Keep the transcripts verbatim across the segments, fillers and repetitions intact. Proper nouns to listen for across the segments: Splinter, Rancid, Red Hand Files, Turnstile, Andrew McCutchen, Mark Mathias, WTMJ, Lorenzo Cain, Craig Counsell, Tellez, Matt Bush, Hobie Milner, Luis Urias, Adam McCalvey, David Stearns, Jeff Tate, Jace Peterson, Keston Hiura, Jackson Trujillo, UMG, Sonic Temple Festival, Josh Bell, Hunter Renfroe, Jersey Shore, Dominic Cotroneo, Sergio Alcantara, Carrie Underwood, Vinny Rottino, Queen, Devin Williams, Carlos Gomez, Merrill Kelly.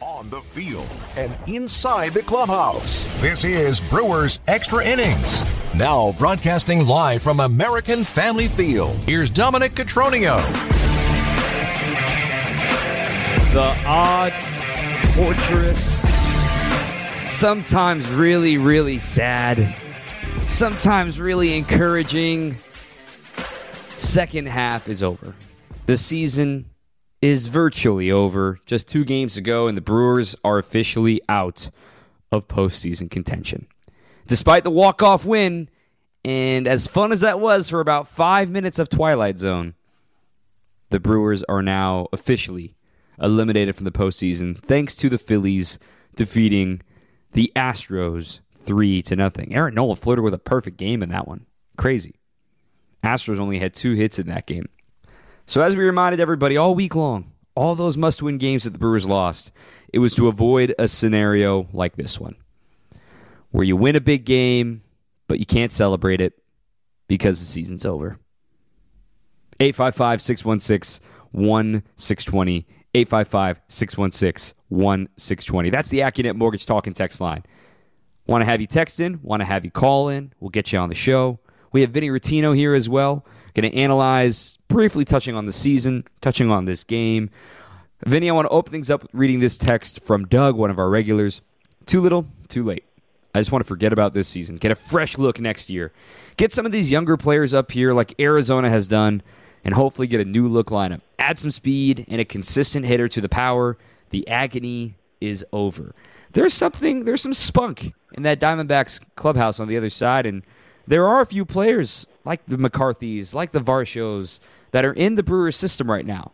on the field and inside the clubhouse. This is Brewers Extra Innings. Now broadcasting live from American Family Field, here's Dominic Cotroneo. The odd, torturous, sometimes really, really sad, sometimes really encouraging second half is over. The season is virtually over. Just two games ago, and the Brewers are officially out of postseason contention. Despite the walk-off win, and as fun as that was for about five minutes of Twilight Zone, the Brewers are now officially eliminated from the postseason thanks to the Phillies defeating the Astros three to nothing. Aaron Nola flirted with a perfect game in that one. Crazy. Astros only had two hits in that game. So as we reminded everybody all week long, all those must-win games that the Brewers lost, it was to avoid a scenario like this one, where you win a big game, but you can't celebrate it because the season's over. eight five five, six one six, one six two zero. eight five five, six one six, one six two zero. That's the AccuNet Mortgage Talk and Text line. Want to have you text in? Want to have you call in? We'll get you on the show. We have Vinny Rottino here as well. Going to analyze, briefly touching on the season, touching on this game. Vinny, I want to open things up reading this text from Doug, one of our regulars. Too little, too late. I just want to forget about this season. Get a fresh look next year. Get some of these younger players up here like Arizona has done, and hopefully get a new look lineup. Add some speed and a consistent hitter to the power. The agony is over. There's something, there's some spunk in that Diamondbacks clubhouse on the other side, and there are a few players like the McCarthys, like the Varshos, that are in the Brewers system right now.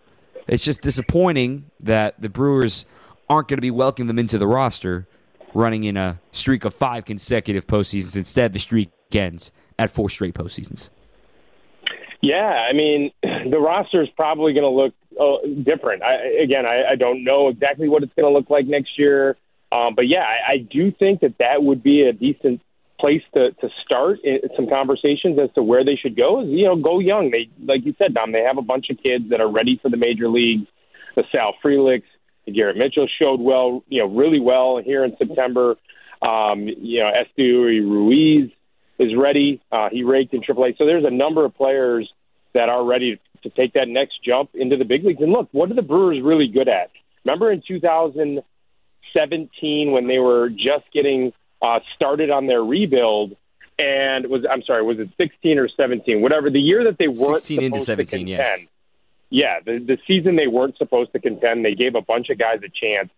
It's just disappointing that the Brewers aren't going to be welcoming them into the roster, running in a streak of five consecutive postseasons. Instead, the streak ends at four straight postseasons. Yeah, I mean, the roster is probably going to look uh, different. I, again, I, I don't know exactly what it's going to look like next year. Um, but, yeah, I, I do think that that would be a decent place to, to start some conversations as to where they should go is, you know, go young. They, like you said, Dom, they have a bunch of kids that are ready for the major leagues. The Sal Frelichs, Garrett Mitchell showed well, you know, really well here in September. Um, you know, Esteury Ruiz is ready. Uh, he raked in triple A. So there's a number of players that are ready to take that next jump into the big leagues. And look, what are the Brewers really good at? Remember in two thousand seventeen when they were just getting Uh, started on their rebuild, and was I'm sorry, was it sixteen or seventeen? Whatever the year that they weren't sixteen into seventeen, to contend, yes, yeah, the, the season they weren't supposed to contend. They gave a bunch of guys a chance,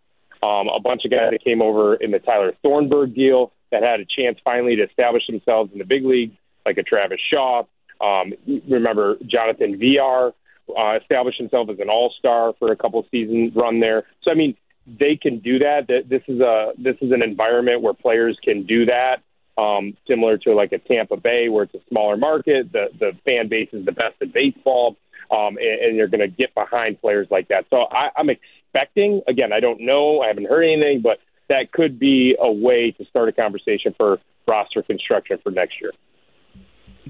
um, a bunch of guys that came over in the Tyler Thornburg deal that had a chance finally to establish themselves in the big leagues, like a Travis Shaw. Um, remember Jonathan V R uh, established himself as an All Star for a couple season run there. So I mean, they can do that. This is a this is an environment where players can do that, um, similar to like a Tampa Bay where it's a smaller market. The the fan base is the best in baseball, um, and, and you're going to get behind players like that. So I, I'm expecting, again, I don't know, I haven't heard anything, but that could be a way to start a conversation for roster construction for next year.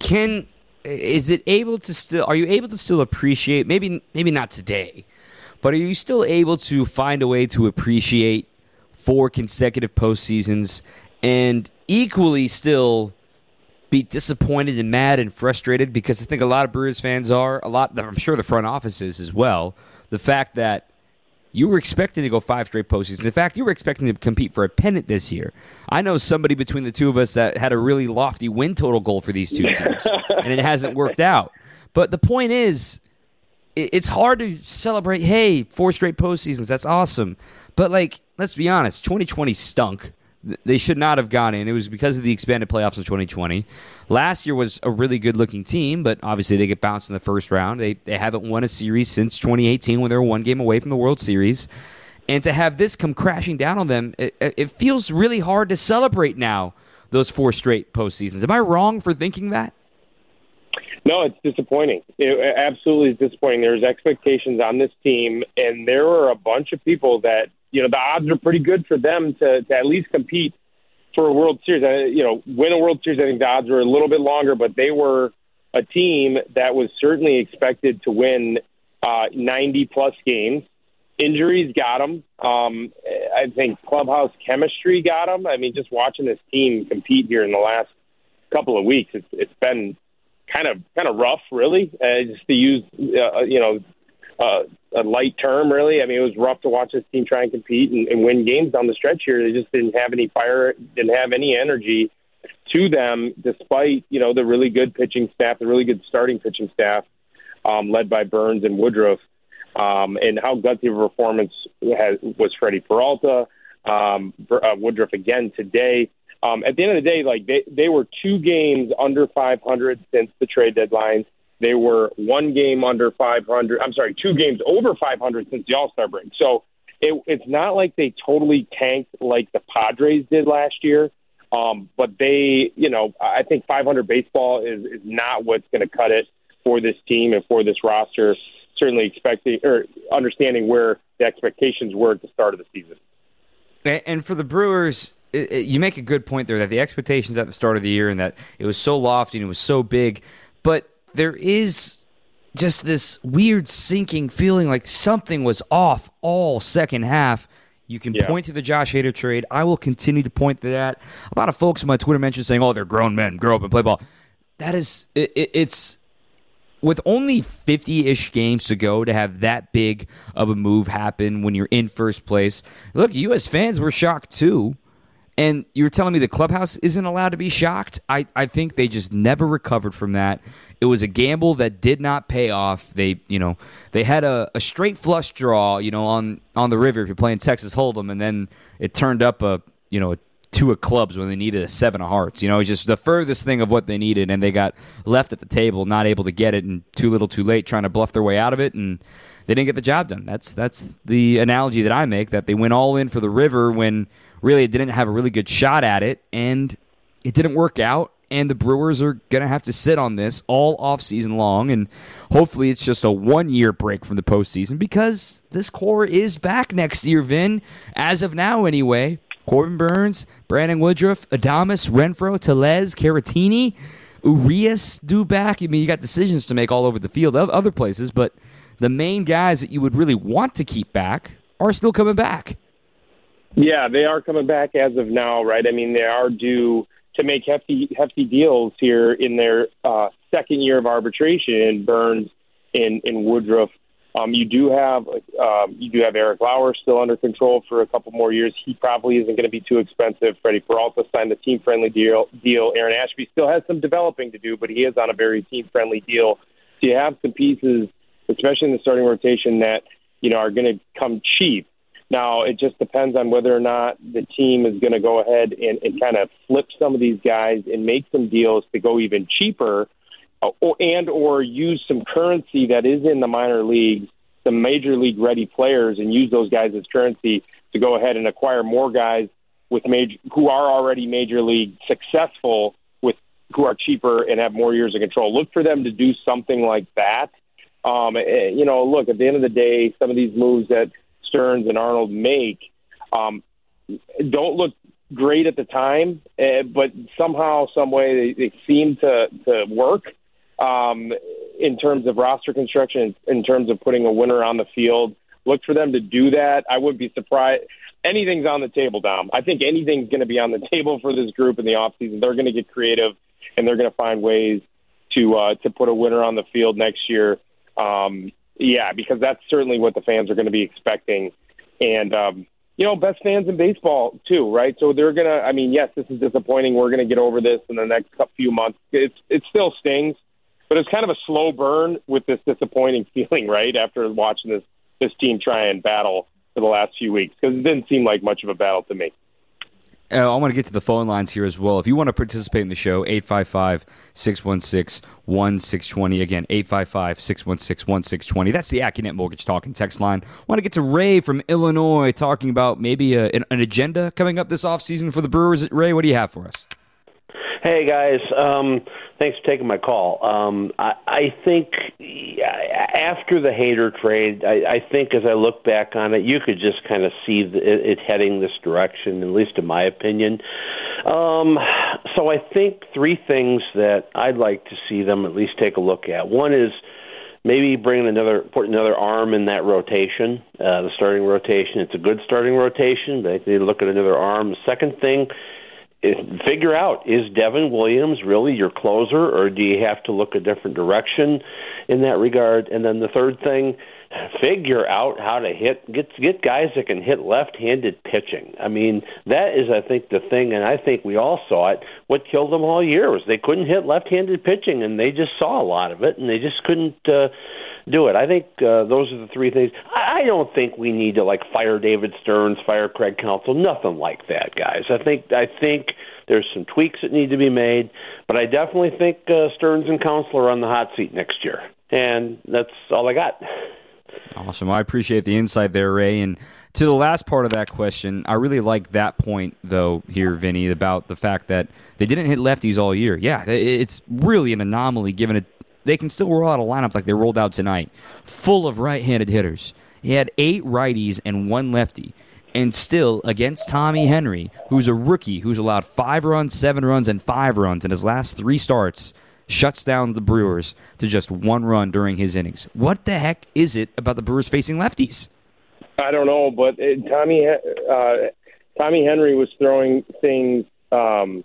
Can is it able to still? Are you able to still appreciate? Maybe maybe not today. But are you still able to find a way to appreciate four consecutive postseasons and equally still be disappointed and mad and frustrated? Because I think a lot of Brewers fans are, a lot, I'm sure the front office is as well, the fact that you were expecting to go five straight postseasons. In fact, you were expecting to compete for a pennant this year. I know somebody between the two of us that had a really lofty win total goal for these two teams, and it hasn't worked out. But the point is, it's hard to celebrate, hey, four straight postseasons, that's awesome. But, like, let's be honest, twenty twenty stunk. They should not have gone in. It was because of the expanded playoffs of twenty twenty. Last year was a really good-looking team, but obviously they get bounced in the first round. They they haven't won a series since twenty eighteen when they were one game away from the World Series. And to have this come crashing down on them, it, it feels really hard to celebrate now those four straight postseasons. Am I wrong for thinking that? No, it's disappointing. It absolutely is disappointing. There's expectations on this team, and there were a bunch of people that, you know, the odds are pretty good for them to, to at least compete for a World Series. Uh, you know, win a World Series, I think the odds were a little bit longer, but they were a team that was certainly expected to win uh, ninety-plus games. Injuries got them. Um, I think clubhouse chemistry got him. I mean, just watching this team compete here in the last couple of weeks, it's it's been kind of kind of rough, really. Uh, just to use uh, you know uh, a light term, really. I mean, it was rough to watch this team try and compete and, and win games down the stretch here. They just didn't have any fire, didn't have any energy to them, despite you know the really good pitching staff, the really good starting pitching staff, um, led by Burns and Woodruff. Um, and how gutsy of a performance has, was Freddie Peralta, um, uh, Woodruff again today. Um, at the end of the day, like they, they were two games under five hundred since the trade deadline. They were one game under five hundred. I'm sorry, two games over five hundred since the All-Star break. So it, it's not like they totally tanked like the Padres did last year. Um, but they, you know, I think five hundred baseball is, is not what's going to cut it for this team and for this roster. Certainly expecting or understanding where the expectations were at the start of the season. And for the Brewers, it, it, you make a good point there that the expectations at the start of the year and that it was so lofty and it was so big, but there is just this weird sinking feeling like something was off all second half. You can yeah. point to the Josh Hader trade. I will continue to point to that. A lot of folks on my Twitter mentioned saying, oh, they're grown men, grow up and play ball. That is, it, it, it's... With only fifty-ish games to go to have that big of a move happen when you're in first place, look, you as fans were shocked too, and you're telling me the clubhouse isn't allowed to be shocked? I, I think they just never recovered from that. It was a gamble that did not pay off. They you know they had a, a straight flush draw you know on, on the river if you're playing Texas Hold'em, and then it turned up a you know a two of clubs when they needed a seven of hearts. You know, it's just the furthest thing of what they needed, and they got left at the table, not able to get it, and too little too late, trying to bluff their way out of it, and they didn't get the job done. That's that's the analogy that I make, that they went all in for the river when really it didn't have a really good shot at it, and it didn't work out, and the Brewers are going to have to sit on this all offseason long, and hopefully it's just a one-year break from the postseason, because this core is back next year, Vin, as of now anyway. Corbin Burns, Brandon Woodruff, Adames, Renfroe, Tellez, Caratini, Urias due back. I mean, you got decisions to make all over the field, other places, but the main guys that you would really want to keep back are still coming back. Yeah, they are coming back as of now, right? I mean, they are due to make hefty hefty deals here in their uh, second year of arbitration in Burns and, and Woodruff. Um, you do have um, you do have Eric Lauer still under control for a couple more years. He probably isn't going to be too expensive. Freddie Peralta signed a team-friendly deal. deal. Aaron Ashby still has some developing to do, but he is on a very team-friendly deal. So you have some pieces, especially in the starting rotation, that you know are going to come cheap. Now, it just depends on whether or not the team is going to go ahead and, and kind of flip some of these guys and make some deals to go even cheaper, Or, and or use some currency that is in the minor leagues, the major league ready players, and use those guys as currency to go ahead and acquire more guys with major who are already major league successful, with who are cheaper and have more years of control. Look for them to do something like that. Um, you know, look, at the end of the day, some of these moves that Stearns and Arnold make um, don't look great at the time, uh, but somehow, some way, they, they seem to, to work. Um, in terms of roster construction, in terms of putting a winner on the field, look for them to do that. I wouldn't be surprised. Anything's on the table, Dom. I think anything's going to be on the table for this group in the offseason. They're going to get creative, and they're going to find ways to uh, to put a winner on the field next year. Um, yeah, because that's certainly what the fans are going to be expecting. And, um, you know, best fans in baseball, too, right? So they're going to – I mean, yes, this is disappointing. We're going to get over this in the next few months. It's, it still stings. But it's kind of a slow burn with this disappointing feeling, right, after watching this, this team try and battle for the last few weeks, because it didn't seem like much of a battle to me. Uh, I want to get to the phone lines here as well. If you want to participate in the show, eight five five, six one six, one six two zero. Again, eight five five, six one six, one six two zero. That's the AccuNet Mortgage Talk and Text line. I want to get to Ray from Illinois talking about maybe a, an, an agenda coming up this offseason for the Brewers. Ray, what do you have for us? Hey, guys. Um, thanks for taking my call. Um, I, I think after the Hader trade, I, I think as I look back on it, you could just kind of see the, it heading this direction, at least in my opinion. Um, so I think three things that I'd like to see them at least take a look at. One is maybe bringing another, putting another arm in that rotation, uh, the starting rotation. It's a good starting rotation, but they need to look at another arm. The second thing is figure out, is Devin Williams really your closer, or do you have to look a different direction in that regard? And then the third thing, figure out how to hit, get get guys that can hit left-handed pitching. I mean, that is, I think, the thing, and I think we all saw it. What killed them all year was they couldn't hit left-handed pitching, and they just saw a lot of it, and they just couldn't uh, do it. I think uh, those are the three things. I, I don't think we need to, like, fire David Stearns, fire Craig Counsell, nothing like that, guys. I think I think there's some tweaks that need to be made, but I definitely think uh, Stearns and Counsell are on the hot seat next year, and that's all I got. Awesome. I appreciate the insight there, Ray. And to the last part of that question, I really like that point, though, here, Vinny, about the fact that they didn't hit lefties all year. Yeah, it's really an anomaly given it. They can still roll out a lineup like they rolled out tonight, full of right-handed hitters. He had eight righties and one lefty. And still, against Tommy Henry, who's a rookie, who's allowed five runs, seven runs, and five runs in his last three starts, shuts down the Brewers to just one run during his innings. What the heck is it about the Brewers facing lefties? I don't know, but it, Tommy uh, Tommy Henry was throwing things. Um,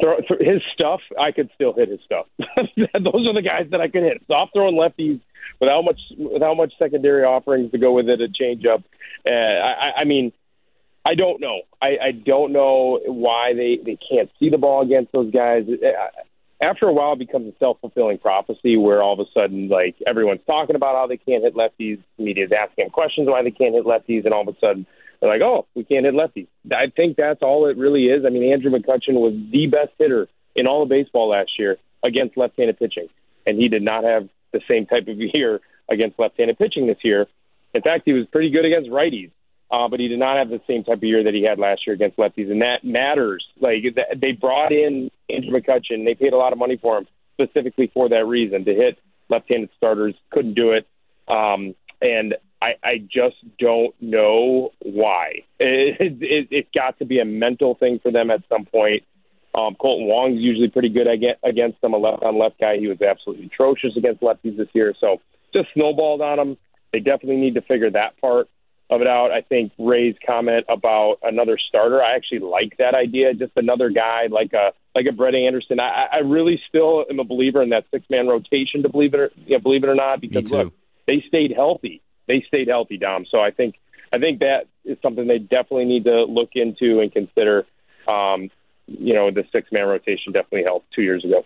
throw, his stuff, I could still hit his stuff. Those are the guys that I could hit. Soft throwing lefties without much without much secondary offerings to go with it, a changeup. Uh, I, I mean, I don't know. I, I don't know why they, they can't see the ball against those guys. I, After a while, it becomes a self-fulfilling prophecy where all of a sudden, like, everyone's talking about how they can't hit lefties. The media's asking them questions why they can't hit lefties, and all of a sudden, they're like, oh, we can't hit lefties. I think that's all it really is. I mean, Andrew McCutchen was the best hitter in all of baseball last year against left-handed pitching, and he did not have the same type of year against left-handed pitching this year. In fact, he was pretty good against righties, uh, but he did not have the same type of year that he had last year against lefties, and that matters. Like, they brought in Andrew McCutchen. They paid a lot of money for him specifically for that reason, to hit left-handed starters. Couldn't do it. Um, and I, I just don't know why. It, it, it's got to be a mental thing for them at some point. Um, Kolten Wong is usually pretty good against them, a left-on-left guy. He was absolutely atrocious against lefties this year. So just snowballed on them. They definitely need to figure that part of it out. I think Ray's comment about another starter, I actually like that idea. Just another guy like a like a Brett Anderson. I, I really still am a believer in that six-man rotation. To believe it, or, you know, believe it or not, because look, they stayed healthy. They stayed healthy, Dom. So I think I think that is something they definitely need to look into and consider. Um, you know, the six-man rotation definitely helped two years ago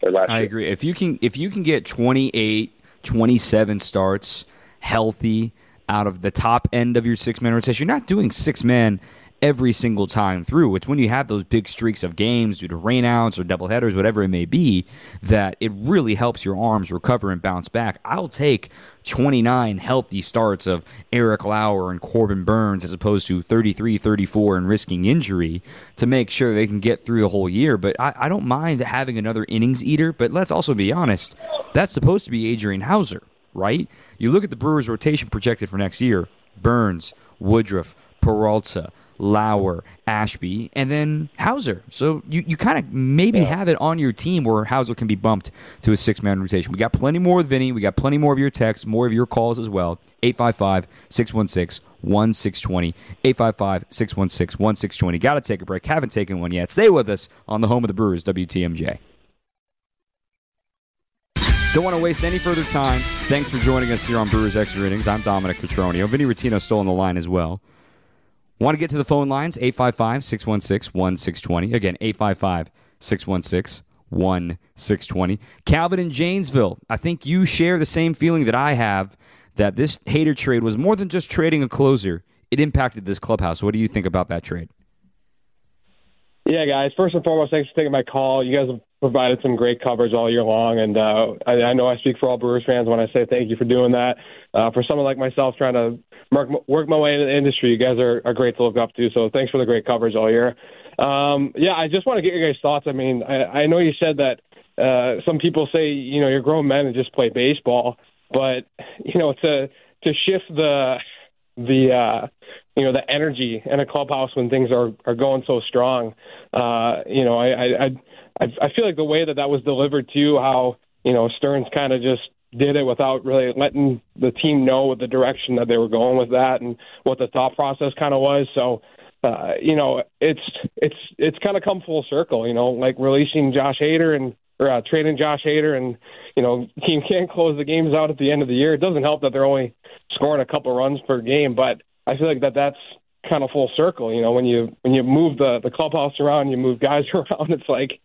or last year. I agree. If you can if you can get twenty-eight, twenty-seven starts healthy out of the top end of your six-man rotation. You're not doing six-man every single time through. It's when you have those big streaks of games due to rainouts or doubleheaders, whatever it may be, that it really helps your arms recover and bounce back. I'll take twenty-nine healthy starts of Eric Lauer and Corbin Burns as opposed to thirty-three, thirty-four and risking injury to make sure they can get through the whole year. But I, I don't mind having another innings eater, but let's also be honest, that's supposed to be Adrian Houser, right? You look at the Brewers' rotation projected for next year, Burns, Woodruff, Peralta, Lauer, Ashby, and then Hauser. So you, you kind of maybe yeah. have it on your team where Hauser can be bumped to a six-man rotation. We got plenty more with Vinny. We got plenty more of your texts, more of your calls as well. eight five five, six one six, one six two zero. eight five five, six one six, one six two zero. Got to take a break. Haven't taken one yet. Stay with us on the home of the Brewers, W T M J. Don't want to waste any further time. Thanks for joining us here on Brewers Extra Innings. I'm Dominic Cotroneo. Vinny Rottino still on the line as well. Want to get to the phone lines? eight five five, six one six, one six two zero. Again, eight five five, six one six, one six two zero. Calvin in Janesville, I think you share the same feeling that I have, that this Hader trade was more than just trading a closer. It impacted this clubhouse. What do you think about that trade? Yeah, guys. First and foremost, thanks for taking my call. You guys have provided some great coverage all year long, and uh, I, I know I speak for all Brewers fans when I say thank you for doing that. Uh, for someone like myself trying to work, work my way into the industry, you guys are, are great to look up to, so thanks for the great coverage all year. Um, yeah, I just want to get your guys' thoughts. I mean, I, I know you said that uh, some people say, you know, you're grown men and just play baseball, but, you know, to, to shift the the uh, you know, the energy in a clubhouse when things are, are going so strong, uh, you know, I I, I I feel like the way that that was delivered to you, how, you know, Stearns kind of just did it without really letting the team know the direction that they were going with that and what the thought process kind of was. So, uh, you know, it's it's it's kind of come full circle, you know, like releasing Josh Hader and or uh, trading Josh Hader and, you know, team can't close the games out at the end of the year. It doesn't help that they're only scoring a couple runs per game, but I feel like that that's kind of full circle. You know, when you when you move the, the clubhouse around, you move guys around, it's like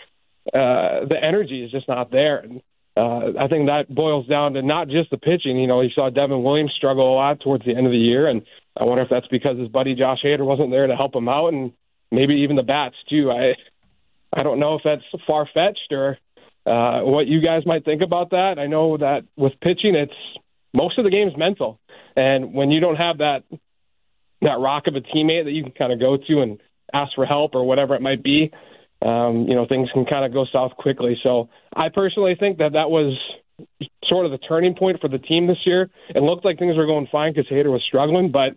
uh, the energy is just not there. And, Uh, I think that boils down to not just the pitching. You know, you saw Devin Williams struggle a lot towards the end of the year, and I wonder if that's because his buddy Josh Hader wasn't there to help him out, and maybe even the bats too. I I don't know if that's far-fetched or uh, what you guys might think about that. I know that with pitching, it's most of the game's mental, and when you don't have that that rock of a teammate that you can kind of go to and ask for help or whatever it might be, Um, you know, things can kind of go south quickly. So I personally think that that was sort of the turning point for the team this year. It looked like things were going fine because Hader was struggling, but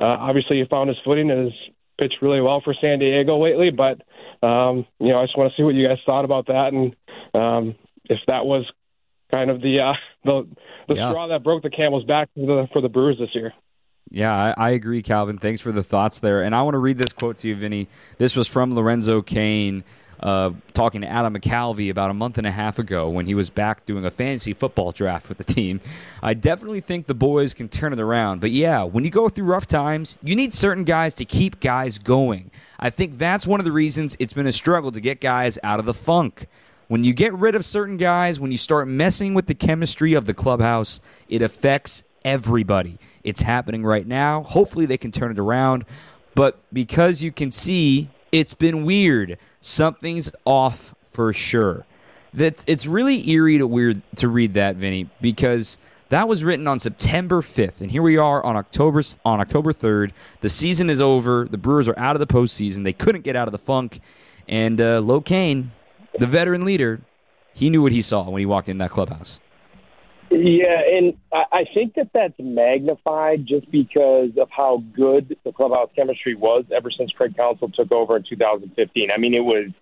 uh, obviously he found his footing and has pitched really well for San Diego lately. But, um, you know, I just want to see what you guys thought about that and um, if that was kind of the uh, the, the yeah. straw that broke the camel's back for the, for the Brewers this year. Yeah, I, I agree, Calvin. Thanks for the thoughts there. And I want to read this quote to you, Vinny. This was from Lorenzo Cain uh, talking to Adam McCalvey about a month and a half ago when he was back doing a fantasy football draft with the team. I definitely think the boys can turn it around. But, yeah, when you go through rough times, you need certain guys to keep guys going. I think that's one of the reasons it's been a struggle to get guys out of the funk. When you get rid of certain guys, when you start messing with the chemistry of the clubhouse, it affects everybody. It's happening right now. Hopefully they can turn it around. But because you can see, it's been weird. Something's off for sure. That's, it's really eerie to weird to read that, Vinny, because that was written on September fifth, and here we are on October on October third. The season is over. The Brewers are out of the postseason. They couldn't get out of the funk. And uh, Low Kane, the veteran leader, he knew what he saw when he walked in that clubhouse. Yeah, and I think that that's magnified just because of how good the clubhouse chemistry was ever since Craig Counsell took over in two thousand fifteen. I mean, it was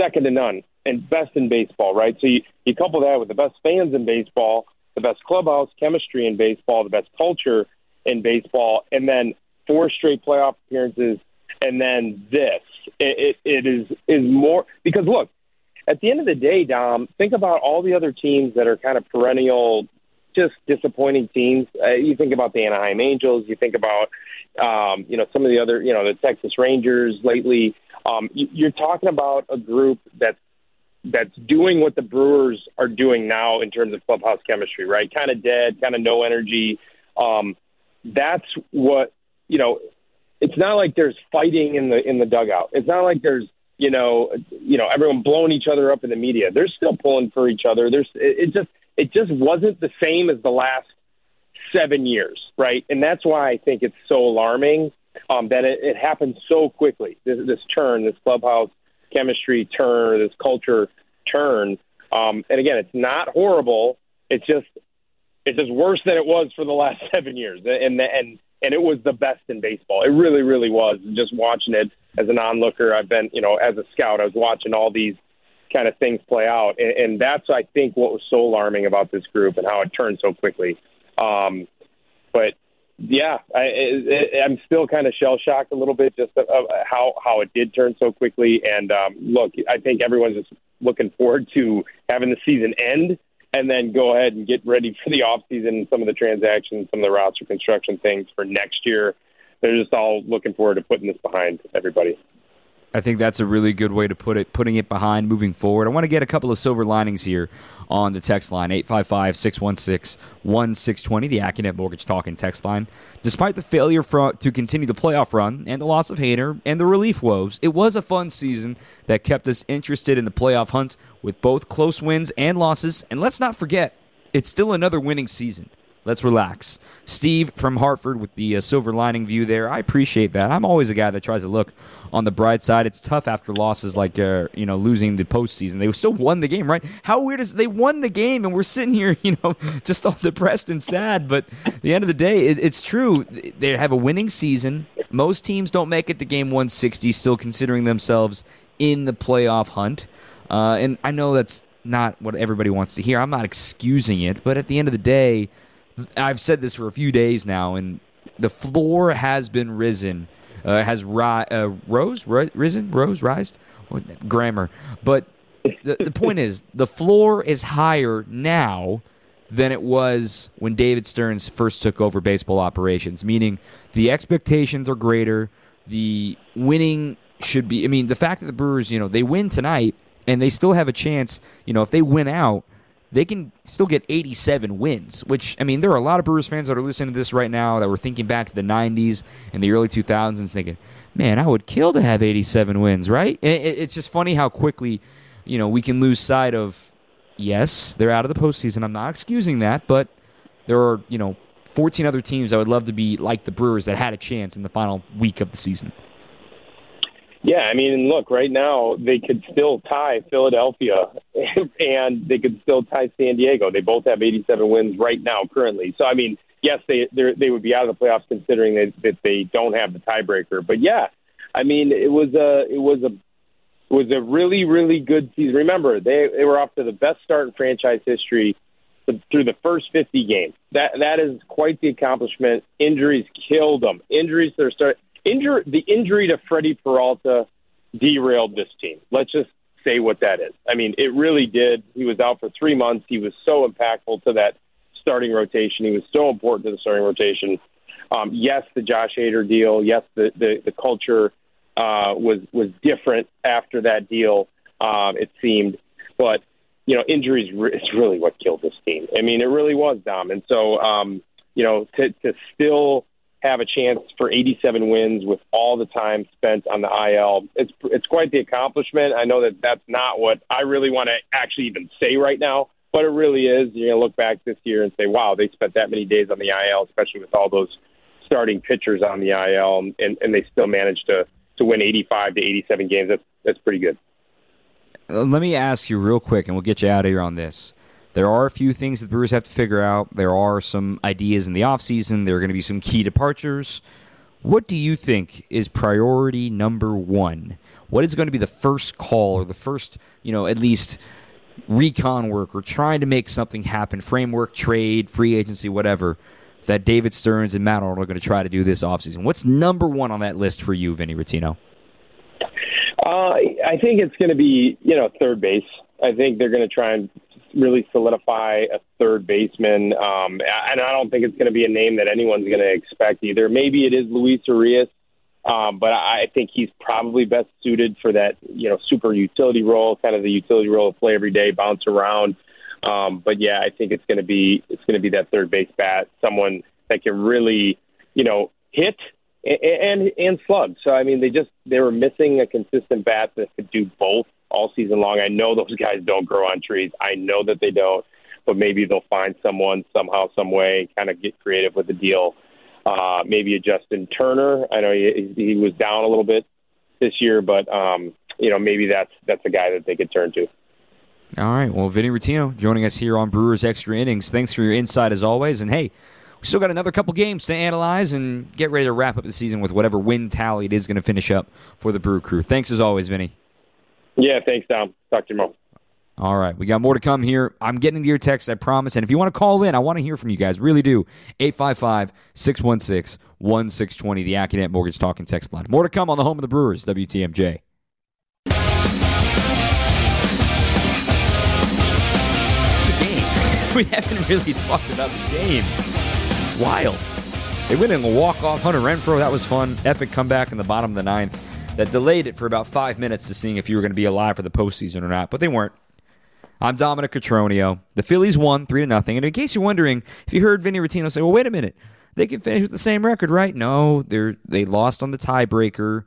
second to none and best in baseball, right? So you, you couple that with the best fans in baseball, the best clubhouse chemistry in baseball, the best culture in baseball, and then four straight playoff appearances, and then this. It, it, it is is more – because, look, at the end of the day, Dom, think about all the other teams that are kind of perennial – just disappointing teams. Uh, you think about the Anaheim Angels. You think about, um, you know, some of the other, you know, the Texas Rangers lately. Um, you, you're talking about a group that's that's doing what the Brewers are doing now in terms of clubhouse chemistry, right? Kind of dead, kind of no energy. Um, that's what, you know. It's not like there's fighting in the in the dugout. It's not like there's you know you know everyone blowing each other up in the media. They're still pulling for each other. There's it, it just. It just wasn't the same as the last seven years, right? And that's why I think it's so alarming um, that it, it happened so quickly, this, this turn, this clubhouse chemistry turn, this culture turn. Um, and, again, it's not horrible. It's just it's just worse than it was for the last seven years. And, and, and it was the best in baseball. It really, really was. Just watching it as an onlooker, I've been, you know, as a scout, I was watching all these kind of things play out, and, and that's I think what was so alarming about this group and how it turned so quickly. Um, but yeah, I, I, I'm still kind of shell shocked a little bit just of how how it did turn so quickly. And um, look, I think everyone's just looking forward to having the season end and then go ahead and get ready for the off season and some of the transactions, some of the roster construction things for next year. They're just all looking forward to putting this behind everybody. I think that's a really good way to put it, putting it behind, moving forward. I want to get a couple of silver linings here on the text line, eight five five, six one six, one six two zero, the AccuNet Mortgage Talking text line. Despite the failure for, to continue the playoff run and the loss of Hader and the relief woes, it was a fun season that kept us interested in the playoff hunt with both close wins and losses. And let's not forget, it's still another winning season. Let's relax. Steve from Hartford with the uh, silver lining view there. I appreciate that. I'm always a guy that tries to look on the bright side. It's tough after losses like uh, you know losing the postseason. They still won the game, right? How weird is they won the game and we're sitting here, you know, just all depressed and sad. But at the end of the day, it, it's true. They have a winning season. Most teams don't make it to game one sixty, still considering themselves in the playoff hunt. Uh, and I know that's not what everybody wants to hear. I'm not excusing it, but at the end of the day, I've said this for a few days now, and the floor has been risen, uh, has ri- uh, rose, ri- risen, rose, rised, oh, grammar. But the, the point is, the floor is higher now than it was when David Stearns first took over baseball operations, meaning the expectations are greater, the winning should be, I mean, the fact that the Brewers, you know, they win tonight, and they still have a chance, you know, if they win out, they can still get eighty-seven wins, which, I mean, there are a lot of Brewers fans that are listening to this right now that were thinking back to the nineties and the early two thousands thinking, man, I would kill to have eighty-seven wins, right? And it's just funny how quickly, you know, we can lose sight of, yes, they're out of the postseason. I'm not excusing that, but there are, you know, fourteen other teams that would love to be like the Brewers that had a chance in the final week of the season. Yeah, I mean, and look, right now they could still tie Philadelphia and they could still tie San Diego. They both have eighty-seven wins right now currently. So, I mean, yes, they they would be out of the playoffs considering that, that they don't have the tiebreaker. But, yeah, I mean, it was a it was a it was a really, really good season. Remember, they, they were off to the best start in franchise history through the first fifty games. That That is quite the accomplishment. Injuries killed them. Injuries that are starting. Injur- the injury to Freddie Peralta derailed this team. Let's just say what that is. I mean, it really did. He was out for three months. He was so impactful to that starting rotation. He was so important to the starting rotation. Um, yes, the Josh Hader deal. Yes, the, the, the culture uh, was, was different after that deal, um, it seemed. But, you know, injuries re- is really what killed this team. I mean, it really was, Dom. And so, um, you know, to, to still – have a chance for eighty-seven wins with all the time spent on the I L. It's it's quite the accomplishment. I know that that's not what I really want to actually even say right now, but it really is. You're going to look back this year and say, wow, they spent that many days on the I L, especially with all those starting pitchers on the I L, and, and they still managed to, to win eighty-five to eighty-seven games. That's, that's pretty good. Let me ask you real quick, and we'll get you out of here on this. There are a few things that the Brewers have to figure out. There are some ideas in the offseason. There are going to be some key departures. What do you think is priority number one? What is going to be the first call or the first, you know, at least recon work or trying to make something happen, framework, trade, free agency, whatever, that David Stearns and Matt Arnold are going to try to do this offseason? What's number one on that list for you, Vinny Rottino? Uh, I think it's going to be, you know, third base. I think they're going to try and really solidify a third baseman. Um, and I don't think it's going to be a name that anyone's going to expect either. Maybe it is Luis Urias, um, but I think he's probably best suited for that, you know, super utility role, kind of the utility role of play every day, bounce around. Um, but yeah, I think it's going to be, it's going to be that third base bat, someone that can really, you know, hit and, and, and slug. So, I mean, they just, they were missing a consistent bat that could do both all season long. I know those guys don't grow on trees. I know that they don't, but maybe they'll find someone somehow, some way, kind of get creative with the deal. Uh, maybe a Justin Turner. I know he, he was down a little bit this year, but um, you know, maybe that's that's a guy that they could turn to. All right. Well, Vinny Rottino joining us here on Brewers Extra Innings. Thanks for your insight as always. And hey, we still got another couple games to analyze and get ready to wrap up the season with whatever win tally it is going to finish up for the Brew Crew. Thanks as always, Vinny. Yeah, thanks, Dom. Talk to you more. All right, we got more to come here. I'm getting to your text, I promise. And if you want to call in, I want to hear from you guys. Really do. eight five five, six one six, one six two zero, the AccuNet Mortgage Talk and Text Line. More to come on the home of the Brewers, W T M J. The game. We haven't really talked about the game. It's wild. They went in a walk-off. Hunter Renfroe, that was fun. Epic comeback in the bottom of the ninth. That delayed it for about five minutes to seeing if you were going to be alive for the postseason or not, but they weren't. I'm Dominic Cotroneo. The Phillies won three to nothing. And in case you're wondering, if you heard Vinny Rottino say, well, wait a minute, they can finish with the same record, right? No, they they lost on the tiebreaker,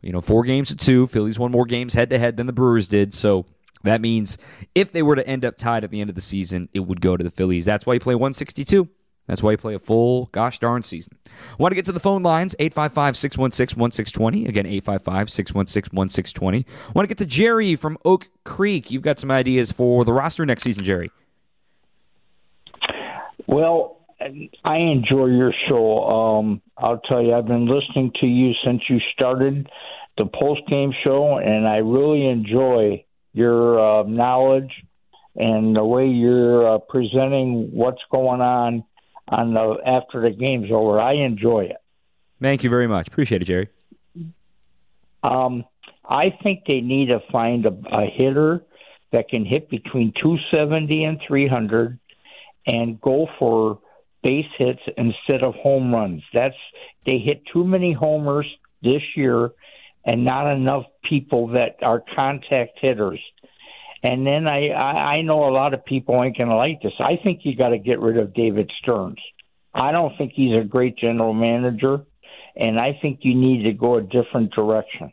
you know, four games to two. Phillies won more games head-to-head than the Brewers did, so that means if they were to end up tied at the end of the season, it would go to the Phillies. That's why you play one sixty-two. That's why you play a full gosh darn season. Want to get to the phone lines, eight five five, six one six, one six two zero. Again, eight five five, six one six, one six two zero. Want to get to Jerry from Oak Creek. You've got some ideas for the roster next season, Jerry. Well, I enjoy your show. Um, I'll tell you, I've been listening to you since you started the post-game show, and I really enjoy your uh, knowledge and the way you're uh, presenting what's going on on the after the game's over. I enjoy it. Thank you very much. Appreciate it, Jerry. Um, I think they need to find a, a hitter that can hit between two seventy and three hundred and go for base hits instead of home runs. That's they hit too many homers this year and not enough people that are contact hitters. And then I, I, I know a lot of people ain't going to like this. I think you got to get rid of David Stearns. I don't think he's a great general manager, and I think you need to go a different direction.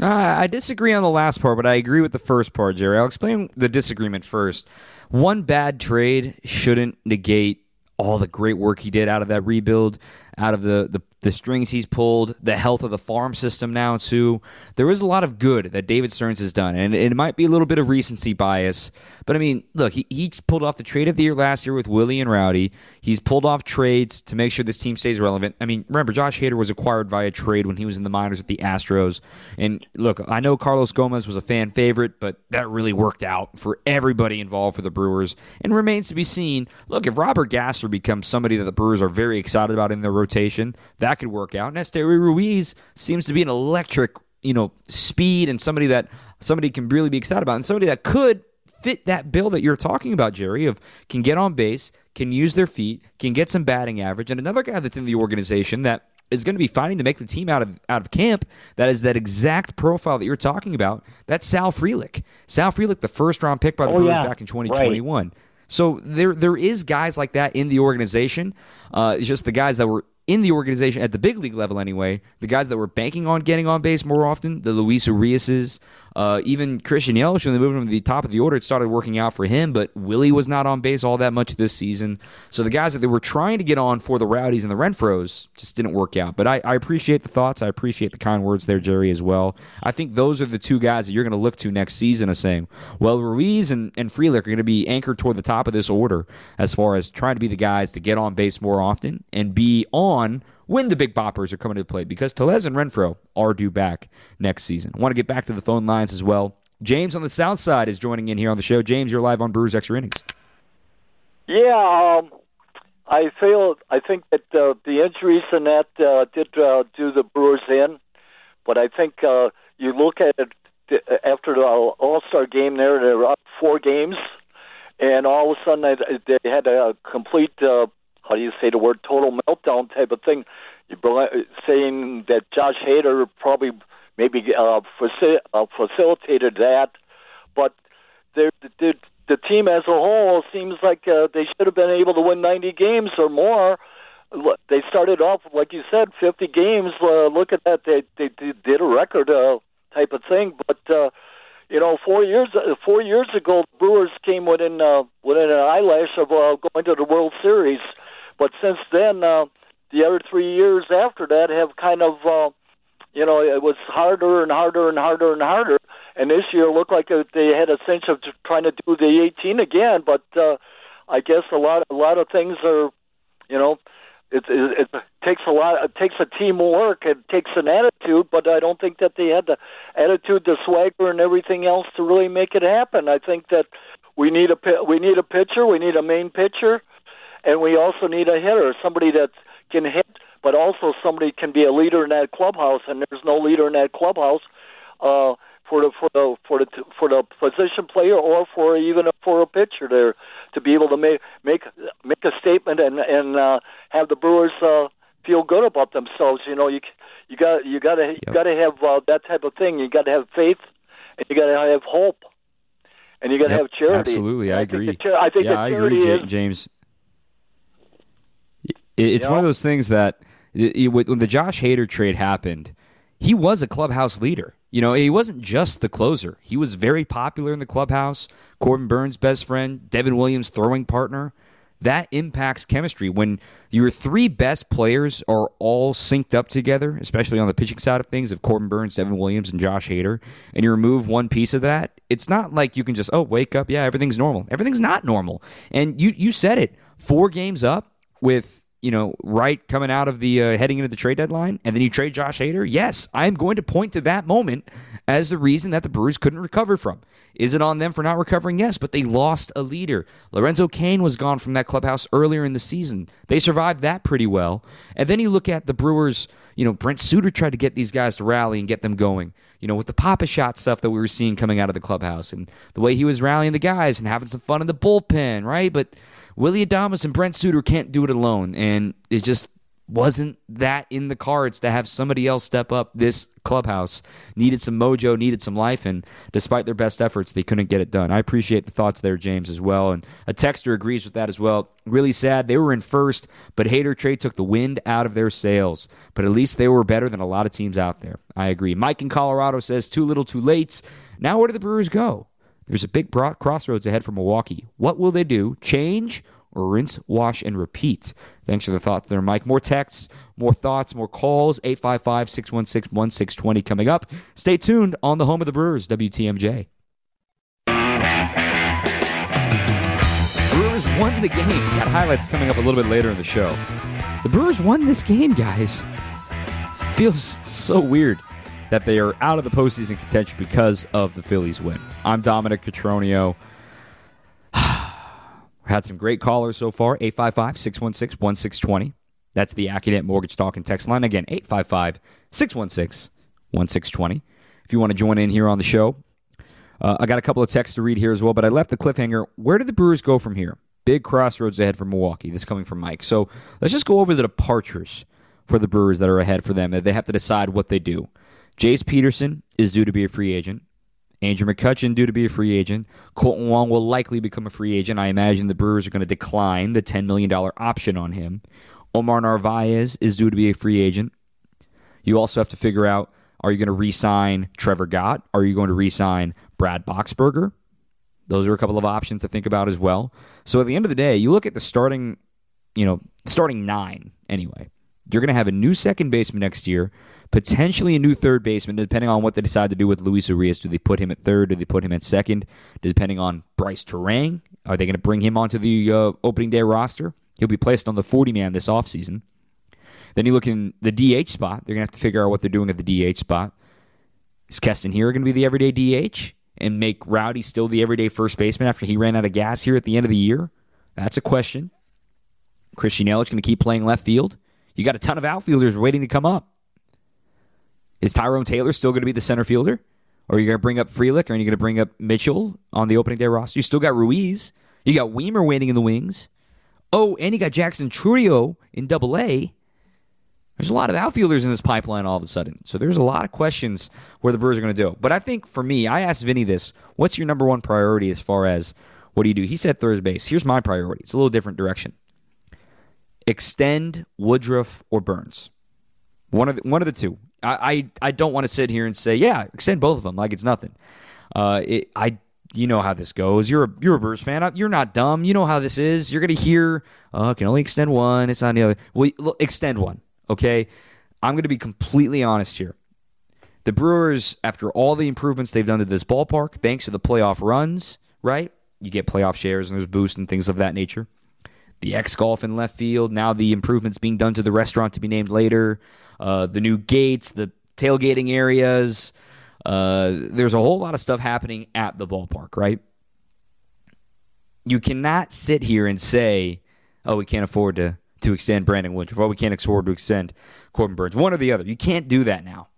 Uh, I disagree on the last part, but I agree with the first part, Jerry. I'll explain the disagreement first. One bad trade shouldn't negate all the great work he did out of that rebuild, out of the, the, the strings he's pulled, the health of the farm system now, too. There is a lot of good that David Stearns has done, and it might be a little bit of recency bias. But, I mean, look, he, he pulled off the trade of the year last year with Willie and Rowdy. He's pulled off trades to make sure this team stays relevant. I mean, remember, Josh Hader was acquired via trade when he was in the minors with the Astros. And, look, I know Carlos Gomez was a fan favorite, but that really worked out for everybody involved for the Brewers and remains to be seen. Look, if Robert Gasser becomes somebody that the Brewers are very excited about in their rotation, that could work out. And Esteury Ruiz seems to be an electric, you know, speed and somebody that somebody can really be excited about and somebody that could fit that bill that you're talking about, Jerry, of can get on base, can use their feet, can get some batting average. And another guy that's in the organization that is going to be fighting to make the team out of out of camp, that is that exact profile that you're talking about, that's Sal Frelick. Sal Frelick, the first-round pick by the oh, Brewers yeah. back in twenty twenty-one. Right. So there there is guys like that in the organization. Uh, it's just the guys that were in the organization, at the big league level anyway, the guys that were banking on getting on base more often, the Luis Uriases, uh, even Christian Yelich, when they moved him to the top of the order, it started working out for him, but Willie was not on base all that much this season. So the guys that they were trying to get on for the Rowdies and the Renfroes just didn't work out. But I, I appreciate the thoughts. I appreciate the kind words there, Jerry, as well. I think those are the two guys that you're going to look to next season as saying, well, Ruiz and, and Frelick are going to be anchored toward the top of this order as far as trying to be the guys to get on base more often and be on On when the big boppers are coming to play, because Tellez and Renfroe are due back next season. I want to get back to the phone lines as well. James on the south side is joining in here on the show. James, you're live on Brewers Extra Innings. Yeah, um, I feel I think that uh, the injuries and that uh, did uh, do the Brewers in, but I think uh, you look at it after the All-Star game there, they were up four games, and all of a sudden they had a complete uh, how do you say the word, total meltdown type of thing. You're saying that Josh Hader probably maybe uh, facil- uh, facilitated that, but the, the, the team as a whole seems like uh, they should have been able to win ninety games or more. They started off, like you said, fifty games. Uh, look at that. They, they, they did a record uh, type of thing, but uh, you know, four years four years ago, the Brewers came within, uh, within an eyelash of uh, going to the World Series. But since then, uh, the other three years after that have kind of, uh, you know, it was harder and harder and harder and harder. And this year it looked like they had a sense of trying to do the eighteen again. But uh, I guess a lot, a lot of things are, you know, it, it, it takes a lot, it takes a team work, it takes an attitude. But I don't think that they had the attitude, the swagger, and everything else to really make it happen. I think that we need a, we need a pitcher, we need a main pitcher. And we also need a hitter, somebody that can hit, but also somebody can be a leader in that clubhouse. And there's no leader in that clubhouse uh, for the for the for the for the position player or for even a, for a pitcher there to be able to make make make a statement and and uh, have the Brewers uh, feel good about themselves. You know, you you got you got to you got to have uh, that type of thing. You got to have faith, and you got to have hope, and you got to yep, have charity. Absolutely, I, I agree. Think char- I think yeah, I agree, J- is, James. It's yep. one of those things that it, it, when the Josh Hader trade happened, he was a clubhouse leader. You know, he wasn't just the closer. He was very popular in the clubhouse. Corbin Burns' best friend, Devin Williams' throwing partner. That impacts chemistry. When your three best players are all synced up together, especially on the pitching side of things, of Corbin Burns, Devin Williams, and Josh Hader, and you remove one piece of that, it's not like you can just, oh, wake up, yeah, everything's normal. Everything's not normal. And you, you said it, four games up with you know, right coming out of the uh, heading into the trade deadline, and then you trade Josh Hader, yes, I'm going to point to that moment as the reason that the Brewers couldn't recover from. Is it on them for not recovering? Yes, but they lost a leader. Lorenzo Cain was gone from that clubhouse earlier in the season. They survived that pretty well. And then you look at the Brewers, you know, Brent Suter tried to get these guys to rally and get them going, you know, with the Papa Shot stuff that we were seeing coming out of the clubhouse and the way he was rallying the guys and having some fun in the bullpen, right? But Willie Adames and Brent Suter can't do it alone, and it just wasn't that in the cards to have somebody else step up. This clubhouse needed some mojo, needed some life, and despite their best efforts, they couldn't get it done. I appreciate the thoughts there, James, as well, and a texter agrees with that as well. Really sad. They were in first, but Hader trade took the wind out of their sails, but at least they were better than a lot of teams out there. I agree. Mike in Colorado says, too little, too late. Now where do the Brewers go? There's a big broad crossroads ahead for Milwaukee. What will they do? Change or rinse, wash, and repeat? Thanks for the thoughts there, Mike. More texts, more thoughts, more calls. eight five five, six one six, one six two zero coming up. Stay tuned on the home of the Brewers, W T M J. Brewers won the game. Got highlights coming up a little bit later in the show. The Brewers won this game, guys. Feels so weird that they are out of the postseason contention because of the Phillies win. I'm Dominic Cotroneo. Had some great callers so far, eight five five, six one six, one six two zero. That's the AccuNet Mortgage Talk and Text line. Again, eight five five, six one six, one six two zero. If you want to join in here on the show, uh, I got a couple of texts to read here as well, but I left the cliffhanger. Where do the Brewers go from here? Big crossroads ahead for Milwaukee. This is coming from Mike. So let's just go over the departures for the Brewers that are ahead for them, that they have to decide what they do. Jace Peterson is due to be a free agent. Andrew McCutchen due to be a free agent. Kolten Wong will likely become a free agent. I imagine the Brewers are going to decline the ten million dollars option on him. Omar Narvaez is due to be a free agent. You also have to figure out, are you going to re-sign Trevor Gott? Are you going to re-sign Brad Boxberger? Those are a couple of options to think about as well. So at the end of the day, you look at the starting, you know, starting nine anyway. You're going to have a new second baseman next year, potentially a new third baseman, depending on what they decide to do with Luis Urias. Do they put him at third? Do they put him at second? Depending on Bryce Terang, are they going to bring him onto the uh, opening day roster? He'll be placed on the forty-man this offseason. Then you look in the D H spot. They're going to have to figure out what they're doing at the D H spot. Is Keston Hiura going to be the everyday D H and make Rowdy still the everyday first baseman after he ran out of gas here at the end of the year? That's a question. Christian Yelich going to keep playing left field. You got a ton of outfielders waiting to come up. Is Tyrone Taylor still going to be the center fielder? Or are you going to bring up Frelick? Or are you going to bring up Mitchell on the opening day roster? You still got Ruiz. You got Weimer waiting in the wings. Oh, and you got Jackson Trujillo in double A. There's a lot of outfielders in this pipeline all of a sudden. So there's a lot of questions where the Brewers are going to do. But I think for me, I asked Vinny this. What's your number one priority as far as what do you do? He said third base. Here's my priority. It's a little different direction. Extend Woodruff or Burns. One of the, one of the two. I, I, I don't want to sit here and say, yeah, extend both of them like it's nothing. Uh, it, I you know how this goes. You're a you're a Brewers fan. You're not dumb. You know how this is. You're gonna hear, oh, I can only extend one. It's not the other. Well, extend one, okay? I'm gonna be completely honest here. The Brewers, after all the improvements they've done to this ballpark, thanks to the playoff runs, right? You get playoff shares and there's boosts and things of that nature. The ex-golf in left field, now the improvements being done to the restaurant to be named later, uh, the new gates, the tailgating areas. Uh, there's a whole lot of stuff happening at the ballpark, right? You cannot sit here and say, oh, we can't afford to, to extend Brandon Woodruff, or we can't afford to extend Corbin Burns, one or the other. You can't do that now.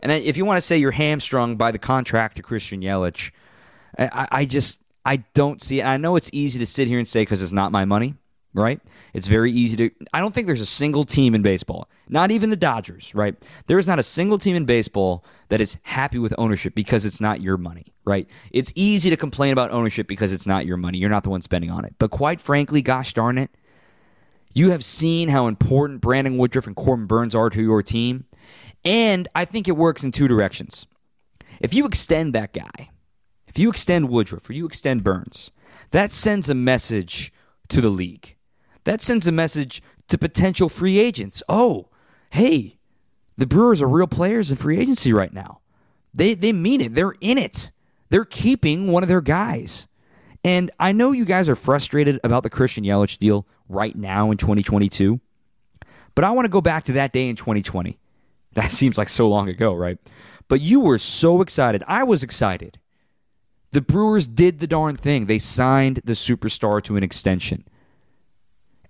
And if you want to say you're hamstrung by the contract to Christian Yelich, I, I just I don't see it. I know it's easy to sit here and say because it's not my money. Right? It's very easy to... I don't think there's a single team in baseball, not even the Dodgers, right? There is not a single team in baseball that is happy with ownership because it's not your money, right? It's easy to complain about ownership because it's not your money. You're not the one spending on it. But quite frankly, gosh darn it, you have seen how important Brandon Woodruff and Corbin Burns are to your team. And I think it works in two directions. If you extend that guy, if you extend Woodruff or you extend Burns, that sends a message to the league. That sends a message to potential free agents. Oh, hey, the Brewers are real players in free agency right now. They they mean it. They're in it. They're keeping one of their guys. And I know you guys are frustrated about the Christian Yelich deal right now in twenty twenty-two. But I want to go back to that day in twenty twenty. That seems like so long ago, right? But you were so excited. I was excited. The Brewers did the darn thing. They signed the superstar to an extension.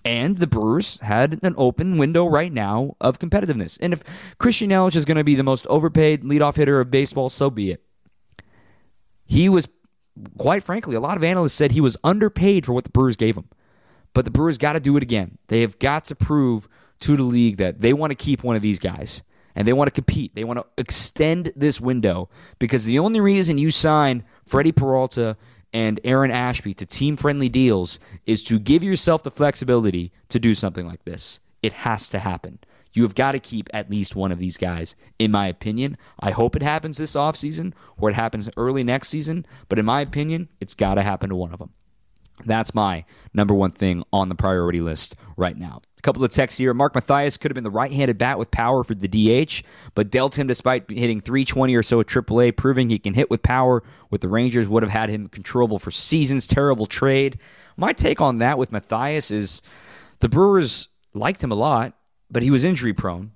And the Brewers had an open window right now of competitiveness. And if Christian Yelich is going to be the most overpaid leadoff hitter of baseball, so be it. He was, quite frankly, a lot of analysts said he was underpaid for what the Brewers gave him. But the Brewers got to do it again. They have got to prove to the league that they want to keep one of these guys. And they want to compete. They want to extend this window, because the only reason you sign Freddie Peralta and Aaron Ashby to team-friendly deals is to give yourself the flexibility to do something like this. It has to happen. You have got to keep at least one of these guys, in my opinion. I hope it happens this offseason or it happens early next season, but in my opinion, it's got to happen to one of them. That's my number one thing on the priority list right now. A couple of texts here. Mark Mathias could have been the right-handed bat with power for the D H, but dealt him despite hitting three twenty or so at triple A, proving he can hit with power with the Rangers would have had him controllable for seasons. Terrible trade. My take on that with Mathias is the Brewers liked him a lot, but he was injury-prone,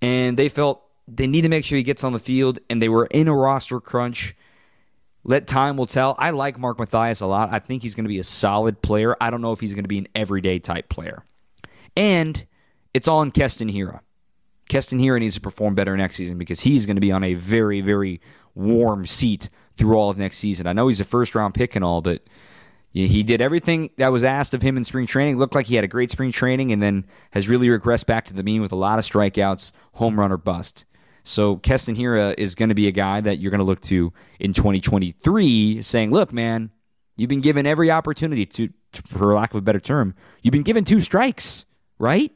and they felt they need to make sure he gets on the field, and they were in a roster crunch. Let time will tell. I like Mark Mathias a lot. I think he's going to be a solid player. I don't know if he's going to be an everyday-type player. And it's all in Keston Hiura. Keston Hiura needs to perform better next season, because he's going to be on a very, very warm seat through all of next season. I know he's a first-round pick and all, but he did everything that was asked of him in spring training. It looked like he had a great spring training and then has really regressed back to the mean with a lot of strikeouts, home run or bust. So Keston Hiura is going to be a guy that you're going to look to in twenty twenty-three, saying, look, man, you've been given every opportunity to, for lack of a better term, you've been given two strikes, right?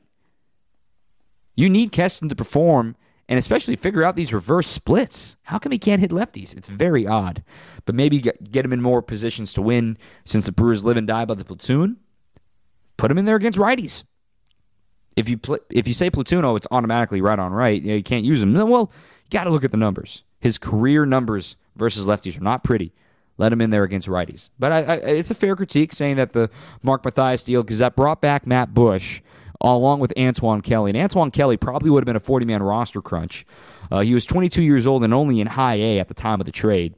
You need Keston to perform and especially figure out these reverse splits. How come he can't hit lefties? It's very odd. But maybe get him in more positions to win, since the Brewers live and die by the platoon. Put him in there against righties. If you pl- if you say platoon, oh, it's automatically right on right. You know, you can't use him. Well, you got to look at the numbers. His career numbers versus lefties are not pretty. Let him in there against righties. But I, I, it's a fair critique saying that the Mark Mathias deal, because that brought back Matt Bush along with Antoine Kelly. And Antoine Kelly probably would have been a forty-man roster crunch. Uh, he was twenty-two years old and only in high A at the time of the trade.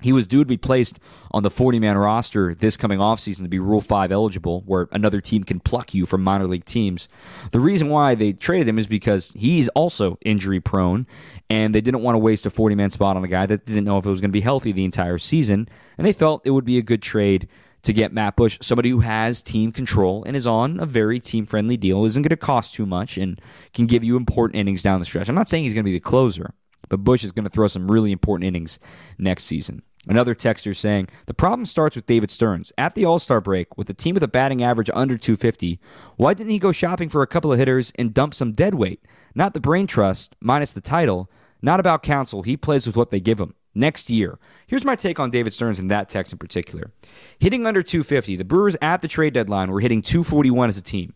He was due to be placed on the forty-man roster this coming offseason to be Rule five eligible, where another team can pluck you from minor league teams. The reason why they traded him is because he's also injury-prone, and they didn't want to waste a forty-man spot on a guy that didn't know if it was going to be healthy the entire season, and they felt it would be a good trade to get Matt Bush, somebody who has team control and is on a very team-friendly deal, isn't going to cost too much, and can give you important innings down the stretch. I'm not saying he's going to be the closer, but Bush is going to throw some really important innings next season. Another texter saying, the problem starts with David Stearns. At the All-Star break, with a team with a batting average under two fifty, why didn't he go shopping for a couple of hitters and dump some dead weight? Not the brain trust, minus the title. Not about Counsell. He plays with what they give him. Next year. Here's my take on David Stearns and that text in particular. Hitting under two fifty, the Brewers at the trade deadline were hitting two forty-one as a team.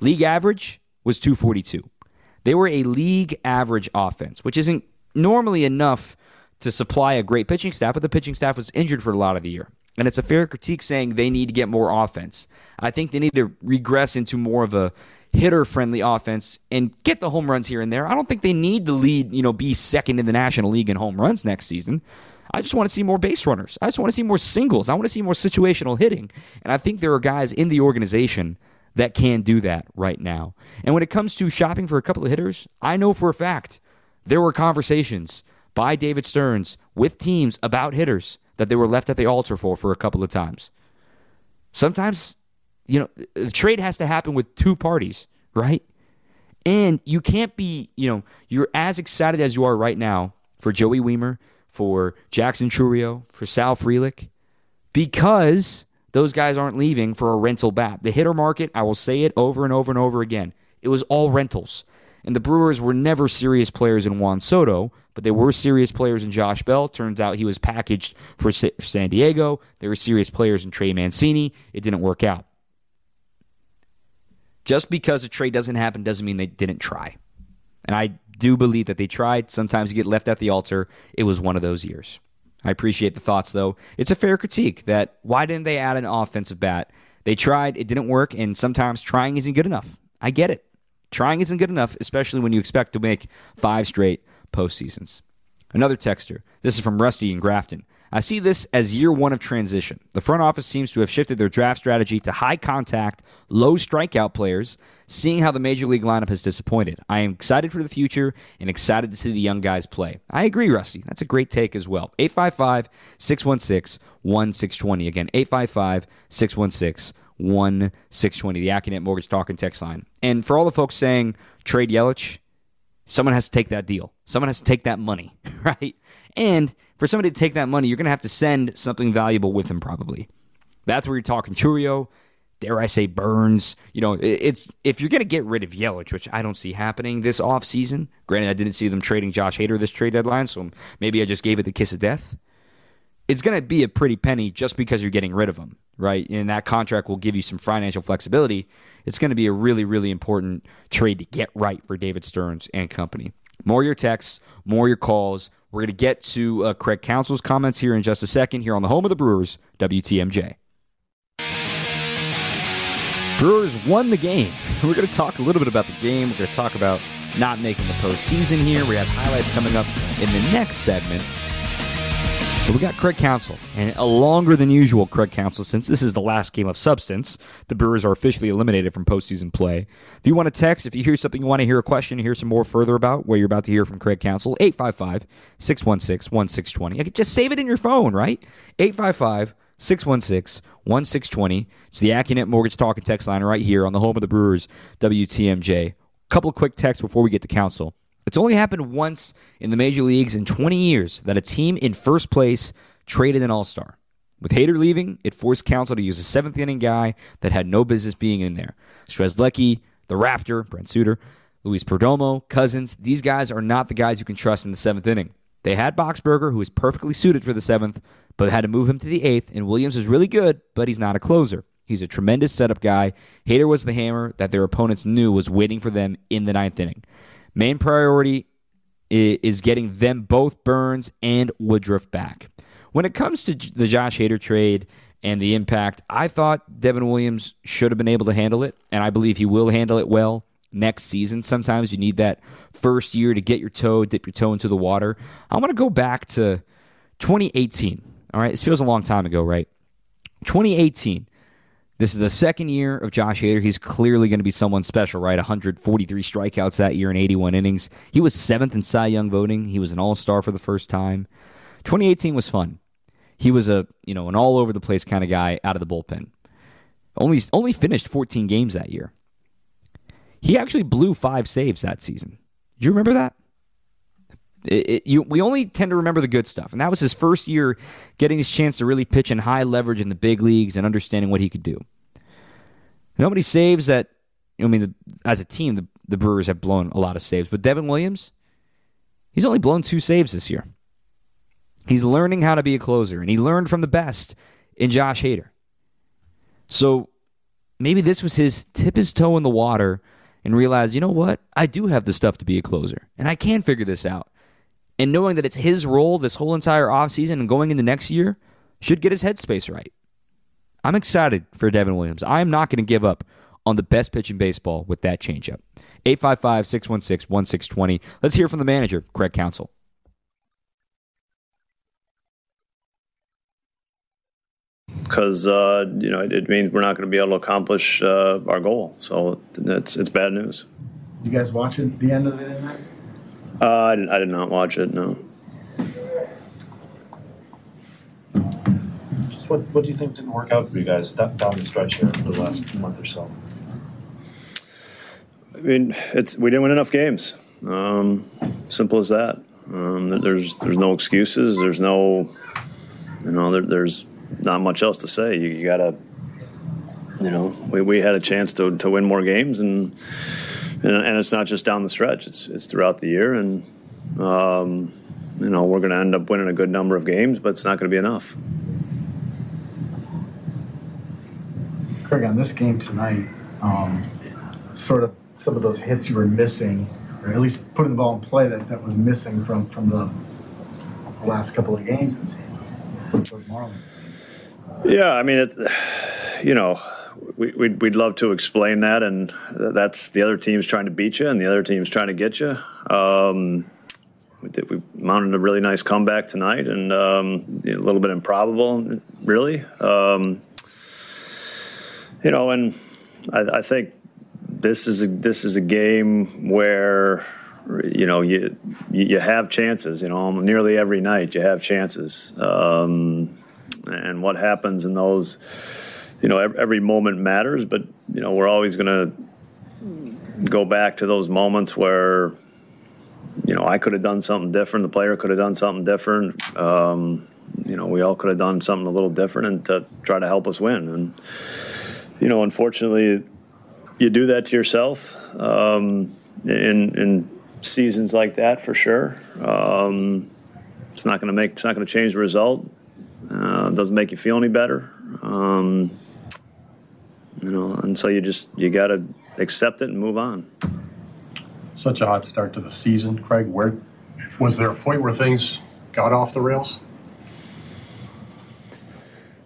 League average was two forty-two. They were a league average offense, which isn't normally enough to supply a great pitching staff, but the pitching staff was injured for a lot of the year. And it's a fair critique saying they need to get more offense. I think they need to regress into more of a hitter-friendly offense and get the home runs here and there. I don't think they need to lead, you know, be second in the National League in home runs next season. I just want to see more base runners. I just want to see more singles. I want to see more situational hitting. And I think there are guys in the organization that can do that right now. And when it comes to shopping for a couple of hitters, I know for a fact there were conversations by David Stearns with teams about hitters that they were left at the altar for for a couple of times. Sometimes, you know, the trade has to happen with two parties, right? And you can't be, you know, you're as excited as you are right now for Joey Weimer, for Jackson Churio, for Sal Frelick, because those guys aren't leaving for a rental bat. The hitter market, I will say it over and over and over again, it was all rentals. And the Brewers were never serious players in Juan Soto, but they were serious players in Josh Bell. Turns out he was packaged for San Diego. They were serious players in Trey Mancini. It didn't work out. Just because a trade doesn't happen doesn't mean they didn't try. And I do believe that they tried. Sometimes you get left at the altar. It was one of those years. I appreciate the thoughts, though. It's a fair critique that why didn't they add an offensive bat? They tried. It didn't work. And sometimes trying isn't good enough. I get it. Trying isn't good enough, especially when you expect to make five straight postseasons. Another texter. This is from Rusty in Grafton. I see this as year one of transition. The front office seems to have shifted their draft strategy to high-contact, low-strikeout players, seeing how the major league lineup has disappointed. I am excited for the future and excited to see the young guys play. I agree, Rusty. That's a great take as well. eight five five, six one six, one six two zero. Again, eight five five, six one six, one six two zero. one six two zero, the AccuNet Mortgage Talk and Text line. And for all the folks saying, trade Yelich, someone has to take that deal. Someone has to take that money, right? And for somebody to take that money, you're going to have to send something valuable with him probably. That's where you're talking Churio, dare I say Burns. You know, it's if you're going to get rid of Yelich, which I don't see happening this offseason. Granted, I didn't see them trading Josh Hader this trade deadline, so maybe I just gave it the kiss of death. It's going to be a pretty penny just because you're getting rid of them, right? And that contract will give you some financial flexibility. It's going to be a really, really important trade to get right for David Stearns and company. More your texts, more your calls. We're going to get to uh, Craig Counsell's comments here in just a second here on the home of the Brewers, W T M J. Brewers won the game. We're going to talk a little bit about the game. We're going to talk about not making the postseason here. We have highlights coming up in the next segment. But we got Craig Counsell, and a longer than usual Craig Counsell, since this is the last game of substance. The Brewers are officially eliminated from postseason play. If you want to text, if you hear something, you want to hear a question, hear some more further about where you're about to hear from Craig Counsell, eight five five, six one six, one six two zero. Just save it in your phone, right? eight five five, six one six, one six two zero. It's the AccuNet Mortgage Talk and Text line right here on the home of the Brewers, W T M J. A couple of quick texts before we get to Counsell. It's only happened once in the major leagues in twenty years that a team in first place traded an all-star. With Hader leaving, it forced Counsell to use a seventh-inning guy that had no business being in there. Strzelecki, the Raptor, Brent Suter, Luis Perdomo, Cousins, these guys are not the guys you can trust in the seventh inning. They had Boxberger, who is perfectly suited for the seventh, but had to move him to the eighth, and Williams is really good, but he's not a closer. He's a tremendous setup guy. Hader was the hammer that their opponents knew was waiting for them in the ninth inning. Main priority is getting them both Burns and Woodruff back. When it comes to the Josh Hader trade and the impact, I thought Devin Williams should have been able to handle it, and I believe he will handle it well next season. Sometimes you need that first year to get your toe, dip your toe into the water. I want to go back to twenty eighteen. All right, this feels a long time ago, right? twenty eighteen. This is the second year of Josh Hader. He's clearly going to be someone special, right? one hundred forty-three strikeouts that year in eighty-one innings. He was seventh in Cy Young voting. He was an all-star for the first time. twenty eighteen was fun. He was a, you know, an all-over-the-place kind of guy out of the bullpen. Only, only finished fourteen games that year. He actually blew five saves that season. Do you remember that? It, it, you, we only tend to remember the good stuff, and that was his first year getting his chance to really pitch in high leverage in the big leagues and understanding what he could do. Nobody saves that. I mean, the, as a team, the, the Brewers have blown a lot of saves, but Devin Williams, he's only blown two saves this year. He's learning how to be a closer, and he learned from the best in Josh Hader. So maybe this was his tip his toe in the water and realize, you know what? I do have the stuff to be a closer, and I can figure this out. And knowing that it's his role this whole entire offseason and going into next year should get his headspace right. I'm excited for Devin Williams. I'm not going to give up on the best pitch in baseball with that changeup. eight five five, six one six, one six two zero. Let's hear from the manager, Craig Counsell. Because uh, you know it, it means we're not going to be able to accomplish uh, our goal. So it's it's bad news. You guys watching the end of it in that? Uh, I, did, I did not watch it, no. Just what, what do you think didn't work out for you guys down the stretch here for the last month or so? I mean, it's we didn't win enough games. Um, simple as that. Um, there's there's no excuses. There's no, you know, there, there's not much else to say. You, you got to, you know, we, we had a chance to, to win more games and... And it's not just down the stretch; it's it's throughout the year, and um, you know we're going to end up winning a good number of games, but it's not going to be enough. Craig, on this game tonight, um, sort of some of those hits you were missing, or at least putting the ball in play that, that was missing from from the last couple of games. It seemed. Those Marlins. Uh, yeah, I mean, it, you know. we, we'd, we'd love to explain that, and that's the other team's trying to beat you, and the other team's trying to get you. Um, we, did, we mounted a really nice comeback tonight, and um, a little bit improbable, really. Um, you know, and I, I think this is a, this is a game where you know you you have chances. You know, nearly every night you have chances, um, and what happens in those. You know, every moment matters, but, you know, we're always going to go back to those moments where, you know, I could have done something different. The player could have done something different. Um, you know, we all could have done something a little different and to try to help us win. And, you know, unfortunately, you do that to yourself um, in in seasons like that, for sure. Um, it's not going to make, it's not going to change the result. Uh, it doesn't make you feel any better. Um, You know, and so you just you got to accept it and move on. Such a hot start to the season, Craig. Where was there a point where things got off the rails?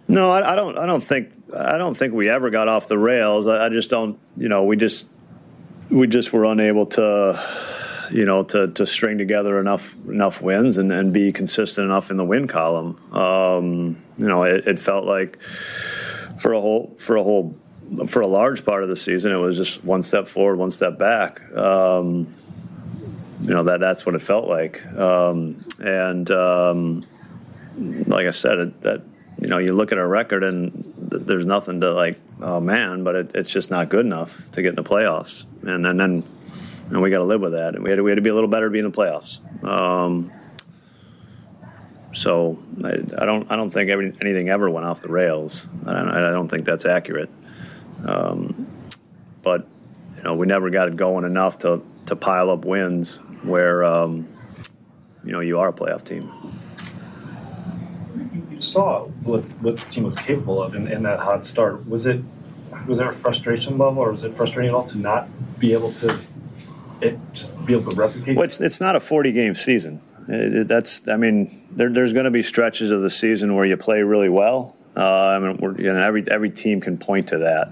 No, I, I don't. I don't think. I don't think we ever got off the rails. I, I just don't. You know, we just we just were unable to, you know, to, to string together enough enough wins and, and be consistent enough in the win column. Um, you know, it, it felt like for a whole for a whole. for a large part of the season, it was just one step forward, one step back. Um, you know, that that's what it felt like. Um, and um, like I said, it, that, you know, you look at our record and th- there's nothing to like, oh man, but it, it's just not good enough to get in the playoffs. And, and then and we got to live with that. And we had to, we had to be a little better to be in the playoffs. Um, so I, I don't, I don't think every, anything ever went off the rails. I don't, I don't think that's accurate. Um, but, you know, we never got it going enough to, to pile up wins where, um, you know, you are a playoff team. You saw what, what the team was capable of in, in that hot start. Was it, was there a frustration level, or was it frustrating at all to not be able to, it, be able to replicate? Well, it's, it's not a forty-game season. It, it, that's, I mean, there, there's going to be stretches of the season where you play really well. Uh, I mean, we're, you know, every every team can point to that,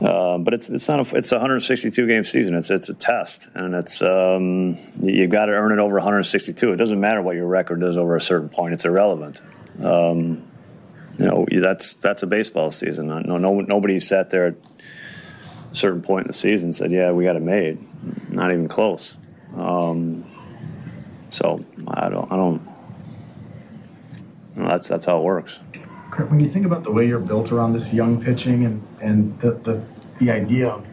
uh, but it's it's not a, it's a one hundred sixty-two game season. It's it's a test, and it's um, you got to earn it over one hundred sixty-two. It doesn't matter what your record is over a certain point; it's irrelevant. Um, you know, that's that's a baseball season. No, no, nobody sat there at a certain point in the season and said, "Yeah, we got it made." Not even close. Um, so I don't, I don't. You know, that's that's how it works. When you think about the way you're built around this young pitching and, and the, the the idea of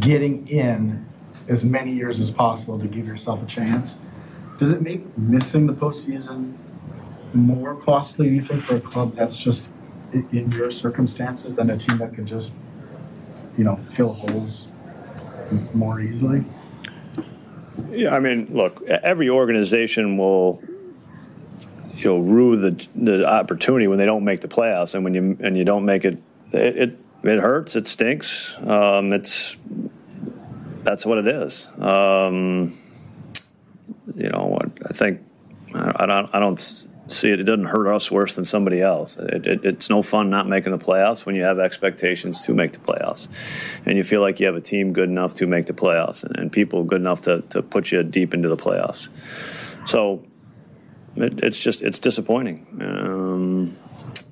getting in as many years as possible to give yourself a chance, does it make missing the postseason more costly, you think, for a club that's just in your circumstances than a team that can just, you know, fill holes more easily? Yeah, I mean, look, every organization will – you know, rue the the opportunity when they don't make the playoffs, and when you and you don't make it, it it, it hurts. It stinks. Um, it's that's what it is. Um, you know, I think I don't I don't see it. It doesn't hurt us worse than somebody else. It, it, it's no fun not making the playoffs when you have expectations to make the playoffs, and you feel like you have a team good enough to make the playoffs, and, and people good enough to to put you deep into the playoffs. So. It, it's just it's disappointing, um,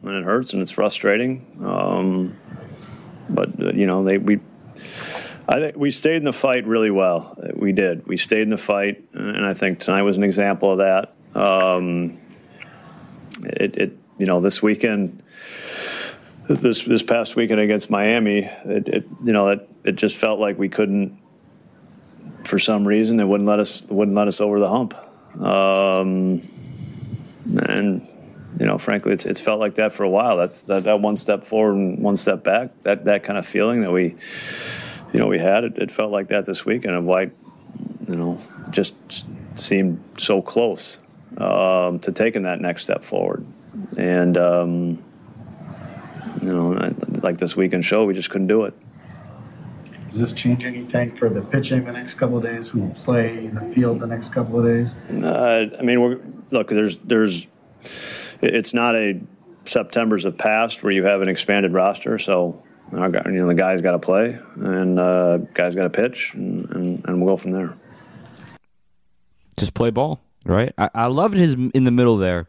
and it hurts, and it's frustrating. Um, but uh, you know, they we I think we stayed in the fight really well. We did. We stayed in the fight, and I think tonight was an example of that. Um, it, it you know this weekend, this this past weekend against Miami, it, it you know it it just felt like we couldn't. For some reason, it wouldn't let us wouldn't let us over the hump. Um, And, you know, frankly, it's it's felt like that for a while. That's that, that one step forward and one step back, that that kind of feeling that we, you know, we had, it, it felt like that this weekend of why, you know, just seemed so close um, to taking that next step forward. And, um, you know, like this weekend show, we just couldn't do it. Does this change anything for the pitching the next couple of days? Who will play in the field the next couple of days? Uh, I mean, we're, look, there's, there's, it's not a September's of past where you have an expanded roster. So Our guy, you know, the guy's got to play, and uh, guys got to pitch, and, and, and we'll go from there. Just play ball, right? I, I loved his in the middle there.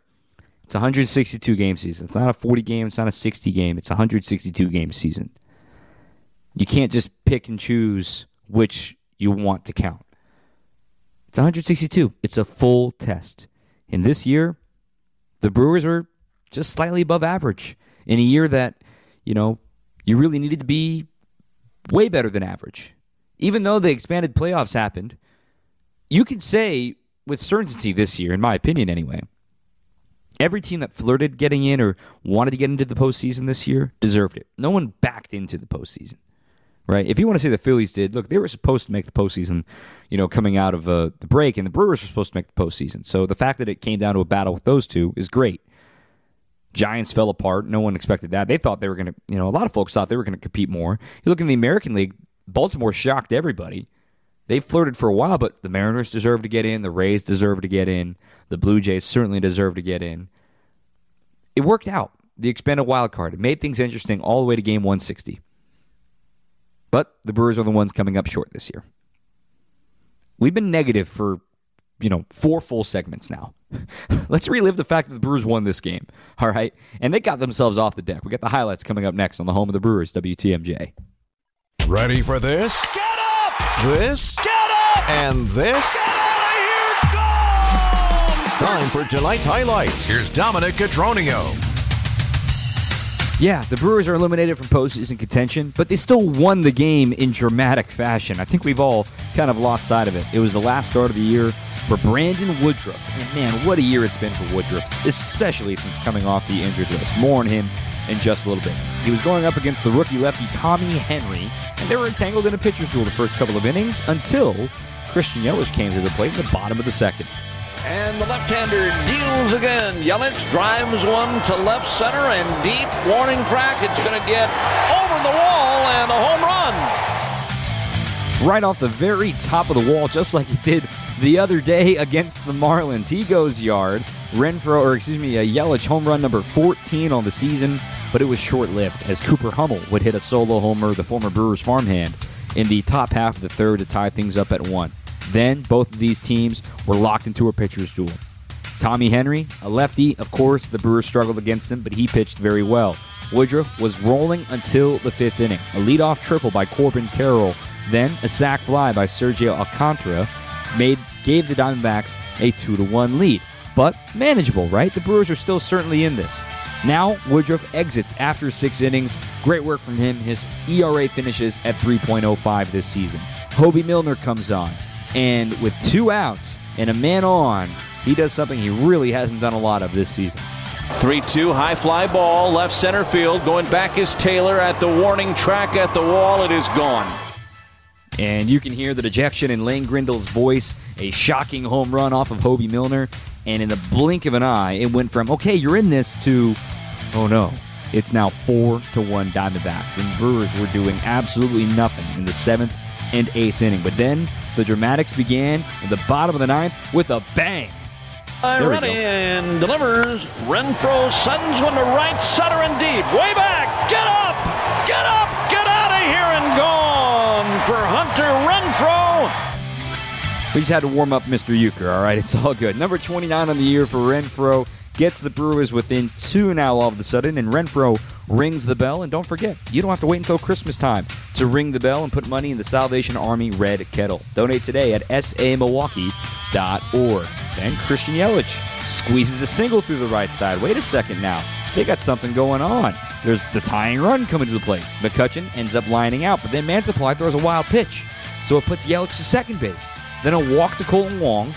It's a one hundred sixty-two game season. It's not a forty game. It's not a sixty game. It's a one hundred sixty-two game season. You can't just pick and choose which you want to count. It's one hundred sixty-two. It's a full test. And this year, the Brewers were just slightly above average in a year that, you know, you really needed to be way better than average. Even though the expanded playoffs happened, you can say with certainty this year, in my opinion anyway, every team that flirted getting in or wanted to get into the postseason this year deserved it. No one backed into the postseason, right? If you want to say the Phillies did, look, they were supposed to make the postseason, you know, coming out of uh, the break, and the Brewers were supposed to make the postseason. So the fact that it came down to a battle with those two is great. Giants fell apart. No one expected that. They thought they were going to, you know, a lot of folks thought they were going to compete more. You look in the American League, Baltimore shocked everybody. They flirted for a while, but the Mariners deserve to get in. The Rays deserve to get in. The Blue Jays certainly deserve to get in. It worked out. The expanded wild card. It made things interesting all the way to game one sixty. But the Brewers are the ones coming up short this year. We've been negative for, you know, four full segments now. Let's relive the fact that the Brewers won this game, all right? And they got themselves off the deck. We got the highlights coming up next on the home of the Brewers, W T M J. Ready for this? Get up! This? Get up! And this? Get out of here! Go! Time for tonight's highlights. Here's Dominic Cotroneo. Yeah, the Brewers are eliminated from postseason contention, but they still won the game in dramatic fashion. I think we've all kind of lost sight of it. It was the last start of the year for Brandon Woodruff. And man, what a year it's been for Woodruff, especially since coming off the injured list. More on him in just a little bit. He was going up against the rookie lefty Tommy Henry, and they were entangled in a pitcher's duel the first couple of innings until Christian Yelich came to the plate in the bottom of the second. And the left-hander deals again. Yelich drives one to left center and deep. Warning track. It's going to get over the wall and a home run. Right off the very top of the wall, just like he did the other day against the Marlins. He goes yard. Renfroe, or excuse me, a Yelich home run number fourteen on the season, but it was short-lived as Cooper Hummel would hit a solo homer, the former Brewers farmhand, in the top half of the third to tie things up at one. Then, both of these teams were locked into a pitcher's duel. Tommy Henry, a lefty, of course, the Brewers struggled against him, but he pitched very well. Woodruff was rolling until the fifth inning. A leadoff triple by Corbin Carroll, then a sac fly by Sergio Alcantara made gave the Diamondbacks a two to one lead. But manageable, right? The Brewers are still certainly in this. Now, Woodruff exits after six innings. Great work from him. His E R A finishes at three point oh five this season. Hobie Milner comes on. And with two outs and a man on, he does something he really hasn't done a lot of this season. three two, high fly ball, left center field. Going back is Taylor at the warning track at the wall. It is gone. And you can hear the dejection in Lane Grindle's voice. A shocking home run off of Hobie Milner. And in the blink of an eye, it went from, okay, you're in this, to, oh no, it's now four to one Diamondbacks. And Brewers were doing absolutely nothing in the seventh and eighth inning. But then the dramatics began in the bottom of the ninth with a bang. Ready and delivers. Renfroe sends one to right center and deep. Way back. Get up. Get up. Get out of here and gone for Hunter Renfroe. We just had to warm up Mister Euchre, all right? It's all good. Number twenty-nine on the year for Renfroe. Gets the Brewers within two now all of a sudden, and Renfroe rings the bell. And don't forget, you don't have to wait until Christmas time to ring the bell and put money in the Salvation Army Red Kettle. Donate today at S A Milwaukee dot org. Then Christian Yelich squeezes a single through the right side. Wait a second now. They got something going on. There's the tying run coming to the plate. McCutchen ends up lining out, but then Mantiply throws a wild pitch. So it puts Yelich to second base. Then a walk to Kolten Wong.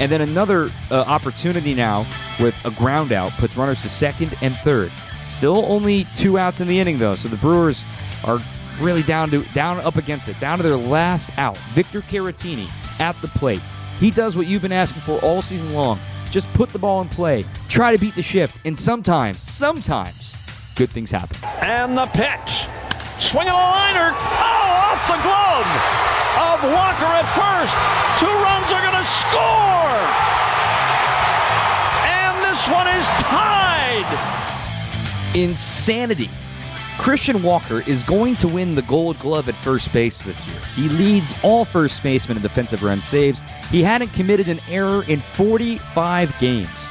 And then another uh, opportunity now with a ground out puts runners to second and third. Still only two outs in the inning, though, so the Brewers are really down to down up against it, down to their last out. Victor Caratini at the plate. He does what you've been asking for all season long. Just put the ball in play. Try to beat the shift. And sometimes, sometimes, good things happen. And the pitch. Swing and a liner. Oh, off the glove of Walker at first. Two runs are going to score. And this one is tied. Insanity Christian Walker is going to win the Gold Glove at first base this year. He leads all first basemen in defensive run saves. He hadn't committed an error in forty-five games.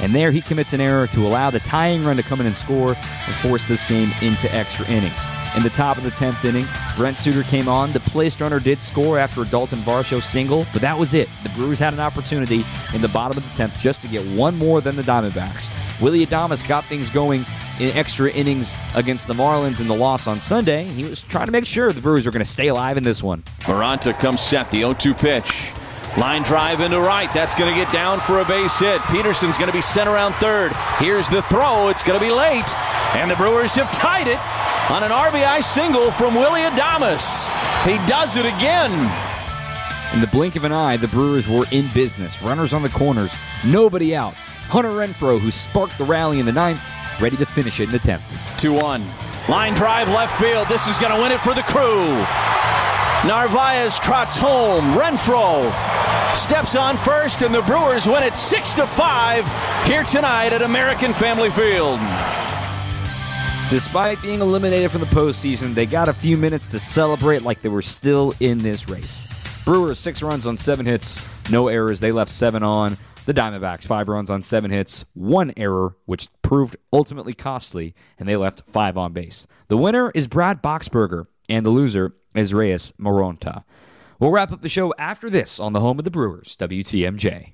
And there he commits an error to allow the tying run to come in and score and force this game into extra innings. In the top of the tenth inning, Brent Suter came on. The placed runner did score after a Dalton Varsho single, but that was it. The Brewers had an opportunity in the bottom of the tenth just to get one more than the Diamondbacks. Willie Adames got things going in extra innings against the Marlins in the loss on Sunday. He was trying to make sure the Brewers were going to stay alive in this one. Peralta comes set, the oh two pitch. Line drive into right. That's going to get down for a base hit. Peterson's going to be sent around third. Here's the throw. It's going to be late. And the Brewers have tied it on an R B I single from Willie Adames. He does it again. In the blink of an eye, the Brewers were in business. Runners on the corners. Nobody out. Hunter Renfroe, who sparked the rally in the ninth, ready to finish it in the tenth. two one. Line drive left field. This is going to win it for the crew. Narvaez trots home. Renfroe steps on first, and the Brewers win it six to five here tonight at American Family Field. Despite being eliminated from the postseason, they got a few minutes to celebrate like they were still in this race. Brewers six runs on seven hits, no errors. They left seven on. The Diamondbacks, five runs on seven hits, one error, which proved ultimately costly, and they left five on base. The winner is Brad Boxberger, and the loser is Reyes Moronta. We'll wrap up the show after this on the home of the Brewers, W T M J.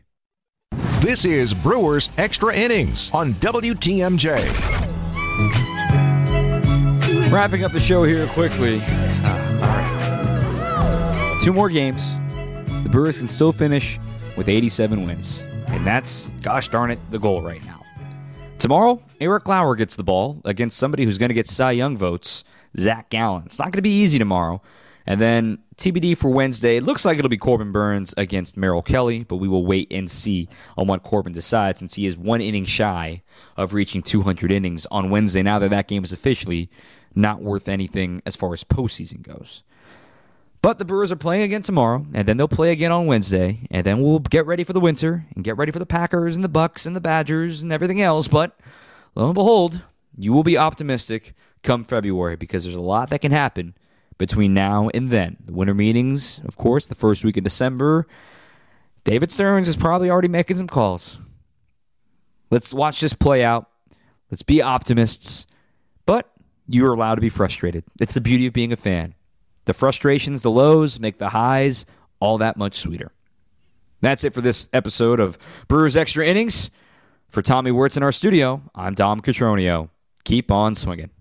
This is Brewers Extra Innings on W T M J. Wrapping up the show here quickly. Uh, all right. Two more games. The Brewers can still finish with eighty-seven wins. And that's, gosh darn it, the goal right now. Tomorrow, Eric Lauer gets the ball against somebody who's going to get Cy Young votes, Zach Gallen. It's not going to be easy tomorrow. And then T B D for Wednesday. It looks like it'll be Corbin Burns against Merrill Kelly, but we will wait and see on what Corbin decides, since he is one inning shy of reaching two hundred innings on Wednesday, now that that game is officially not worth anything as far as postseason goes. But the Brewers are playing again tomorrow, and then they'll play again on Wednesday, and then we'll get ready for the winter and get ready for the Packers and the Bucks and the Badgers and everything else. But lo and behold, you will be optimistic come February, because there's a lot that can happen between now and then. The winter meetings, of course, the first week of December. David Stearns is probably already making some calls. Let's watch this play out. Let's be optimists. But you are allowed to be frustrated. It's the beauty of being a fan. The frustrations, the lows, make the highs all that much sweeter. That's it for this episode of Brewers Extra Innings. For Tommy Wirtz in our studio, I'm Dom Cotroneo. Keep on swinging.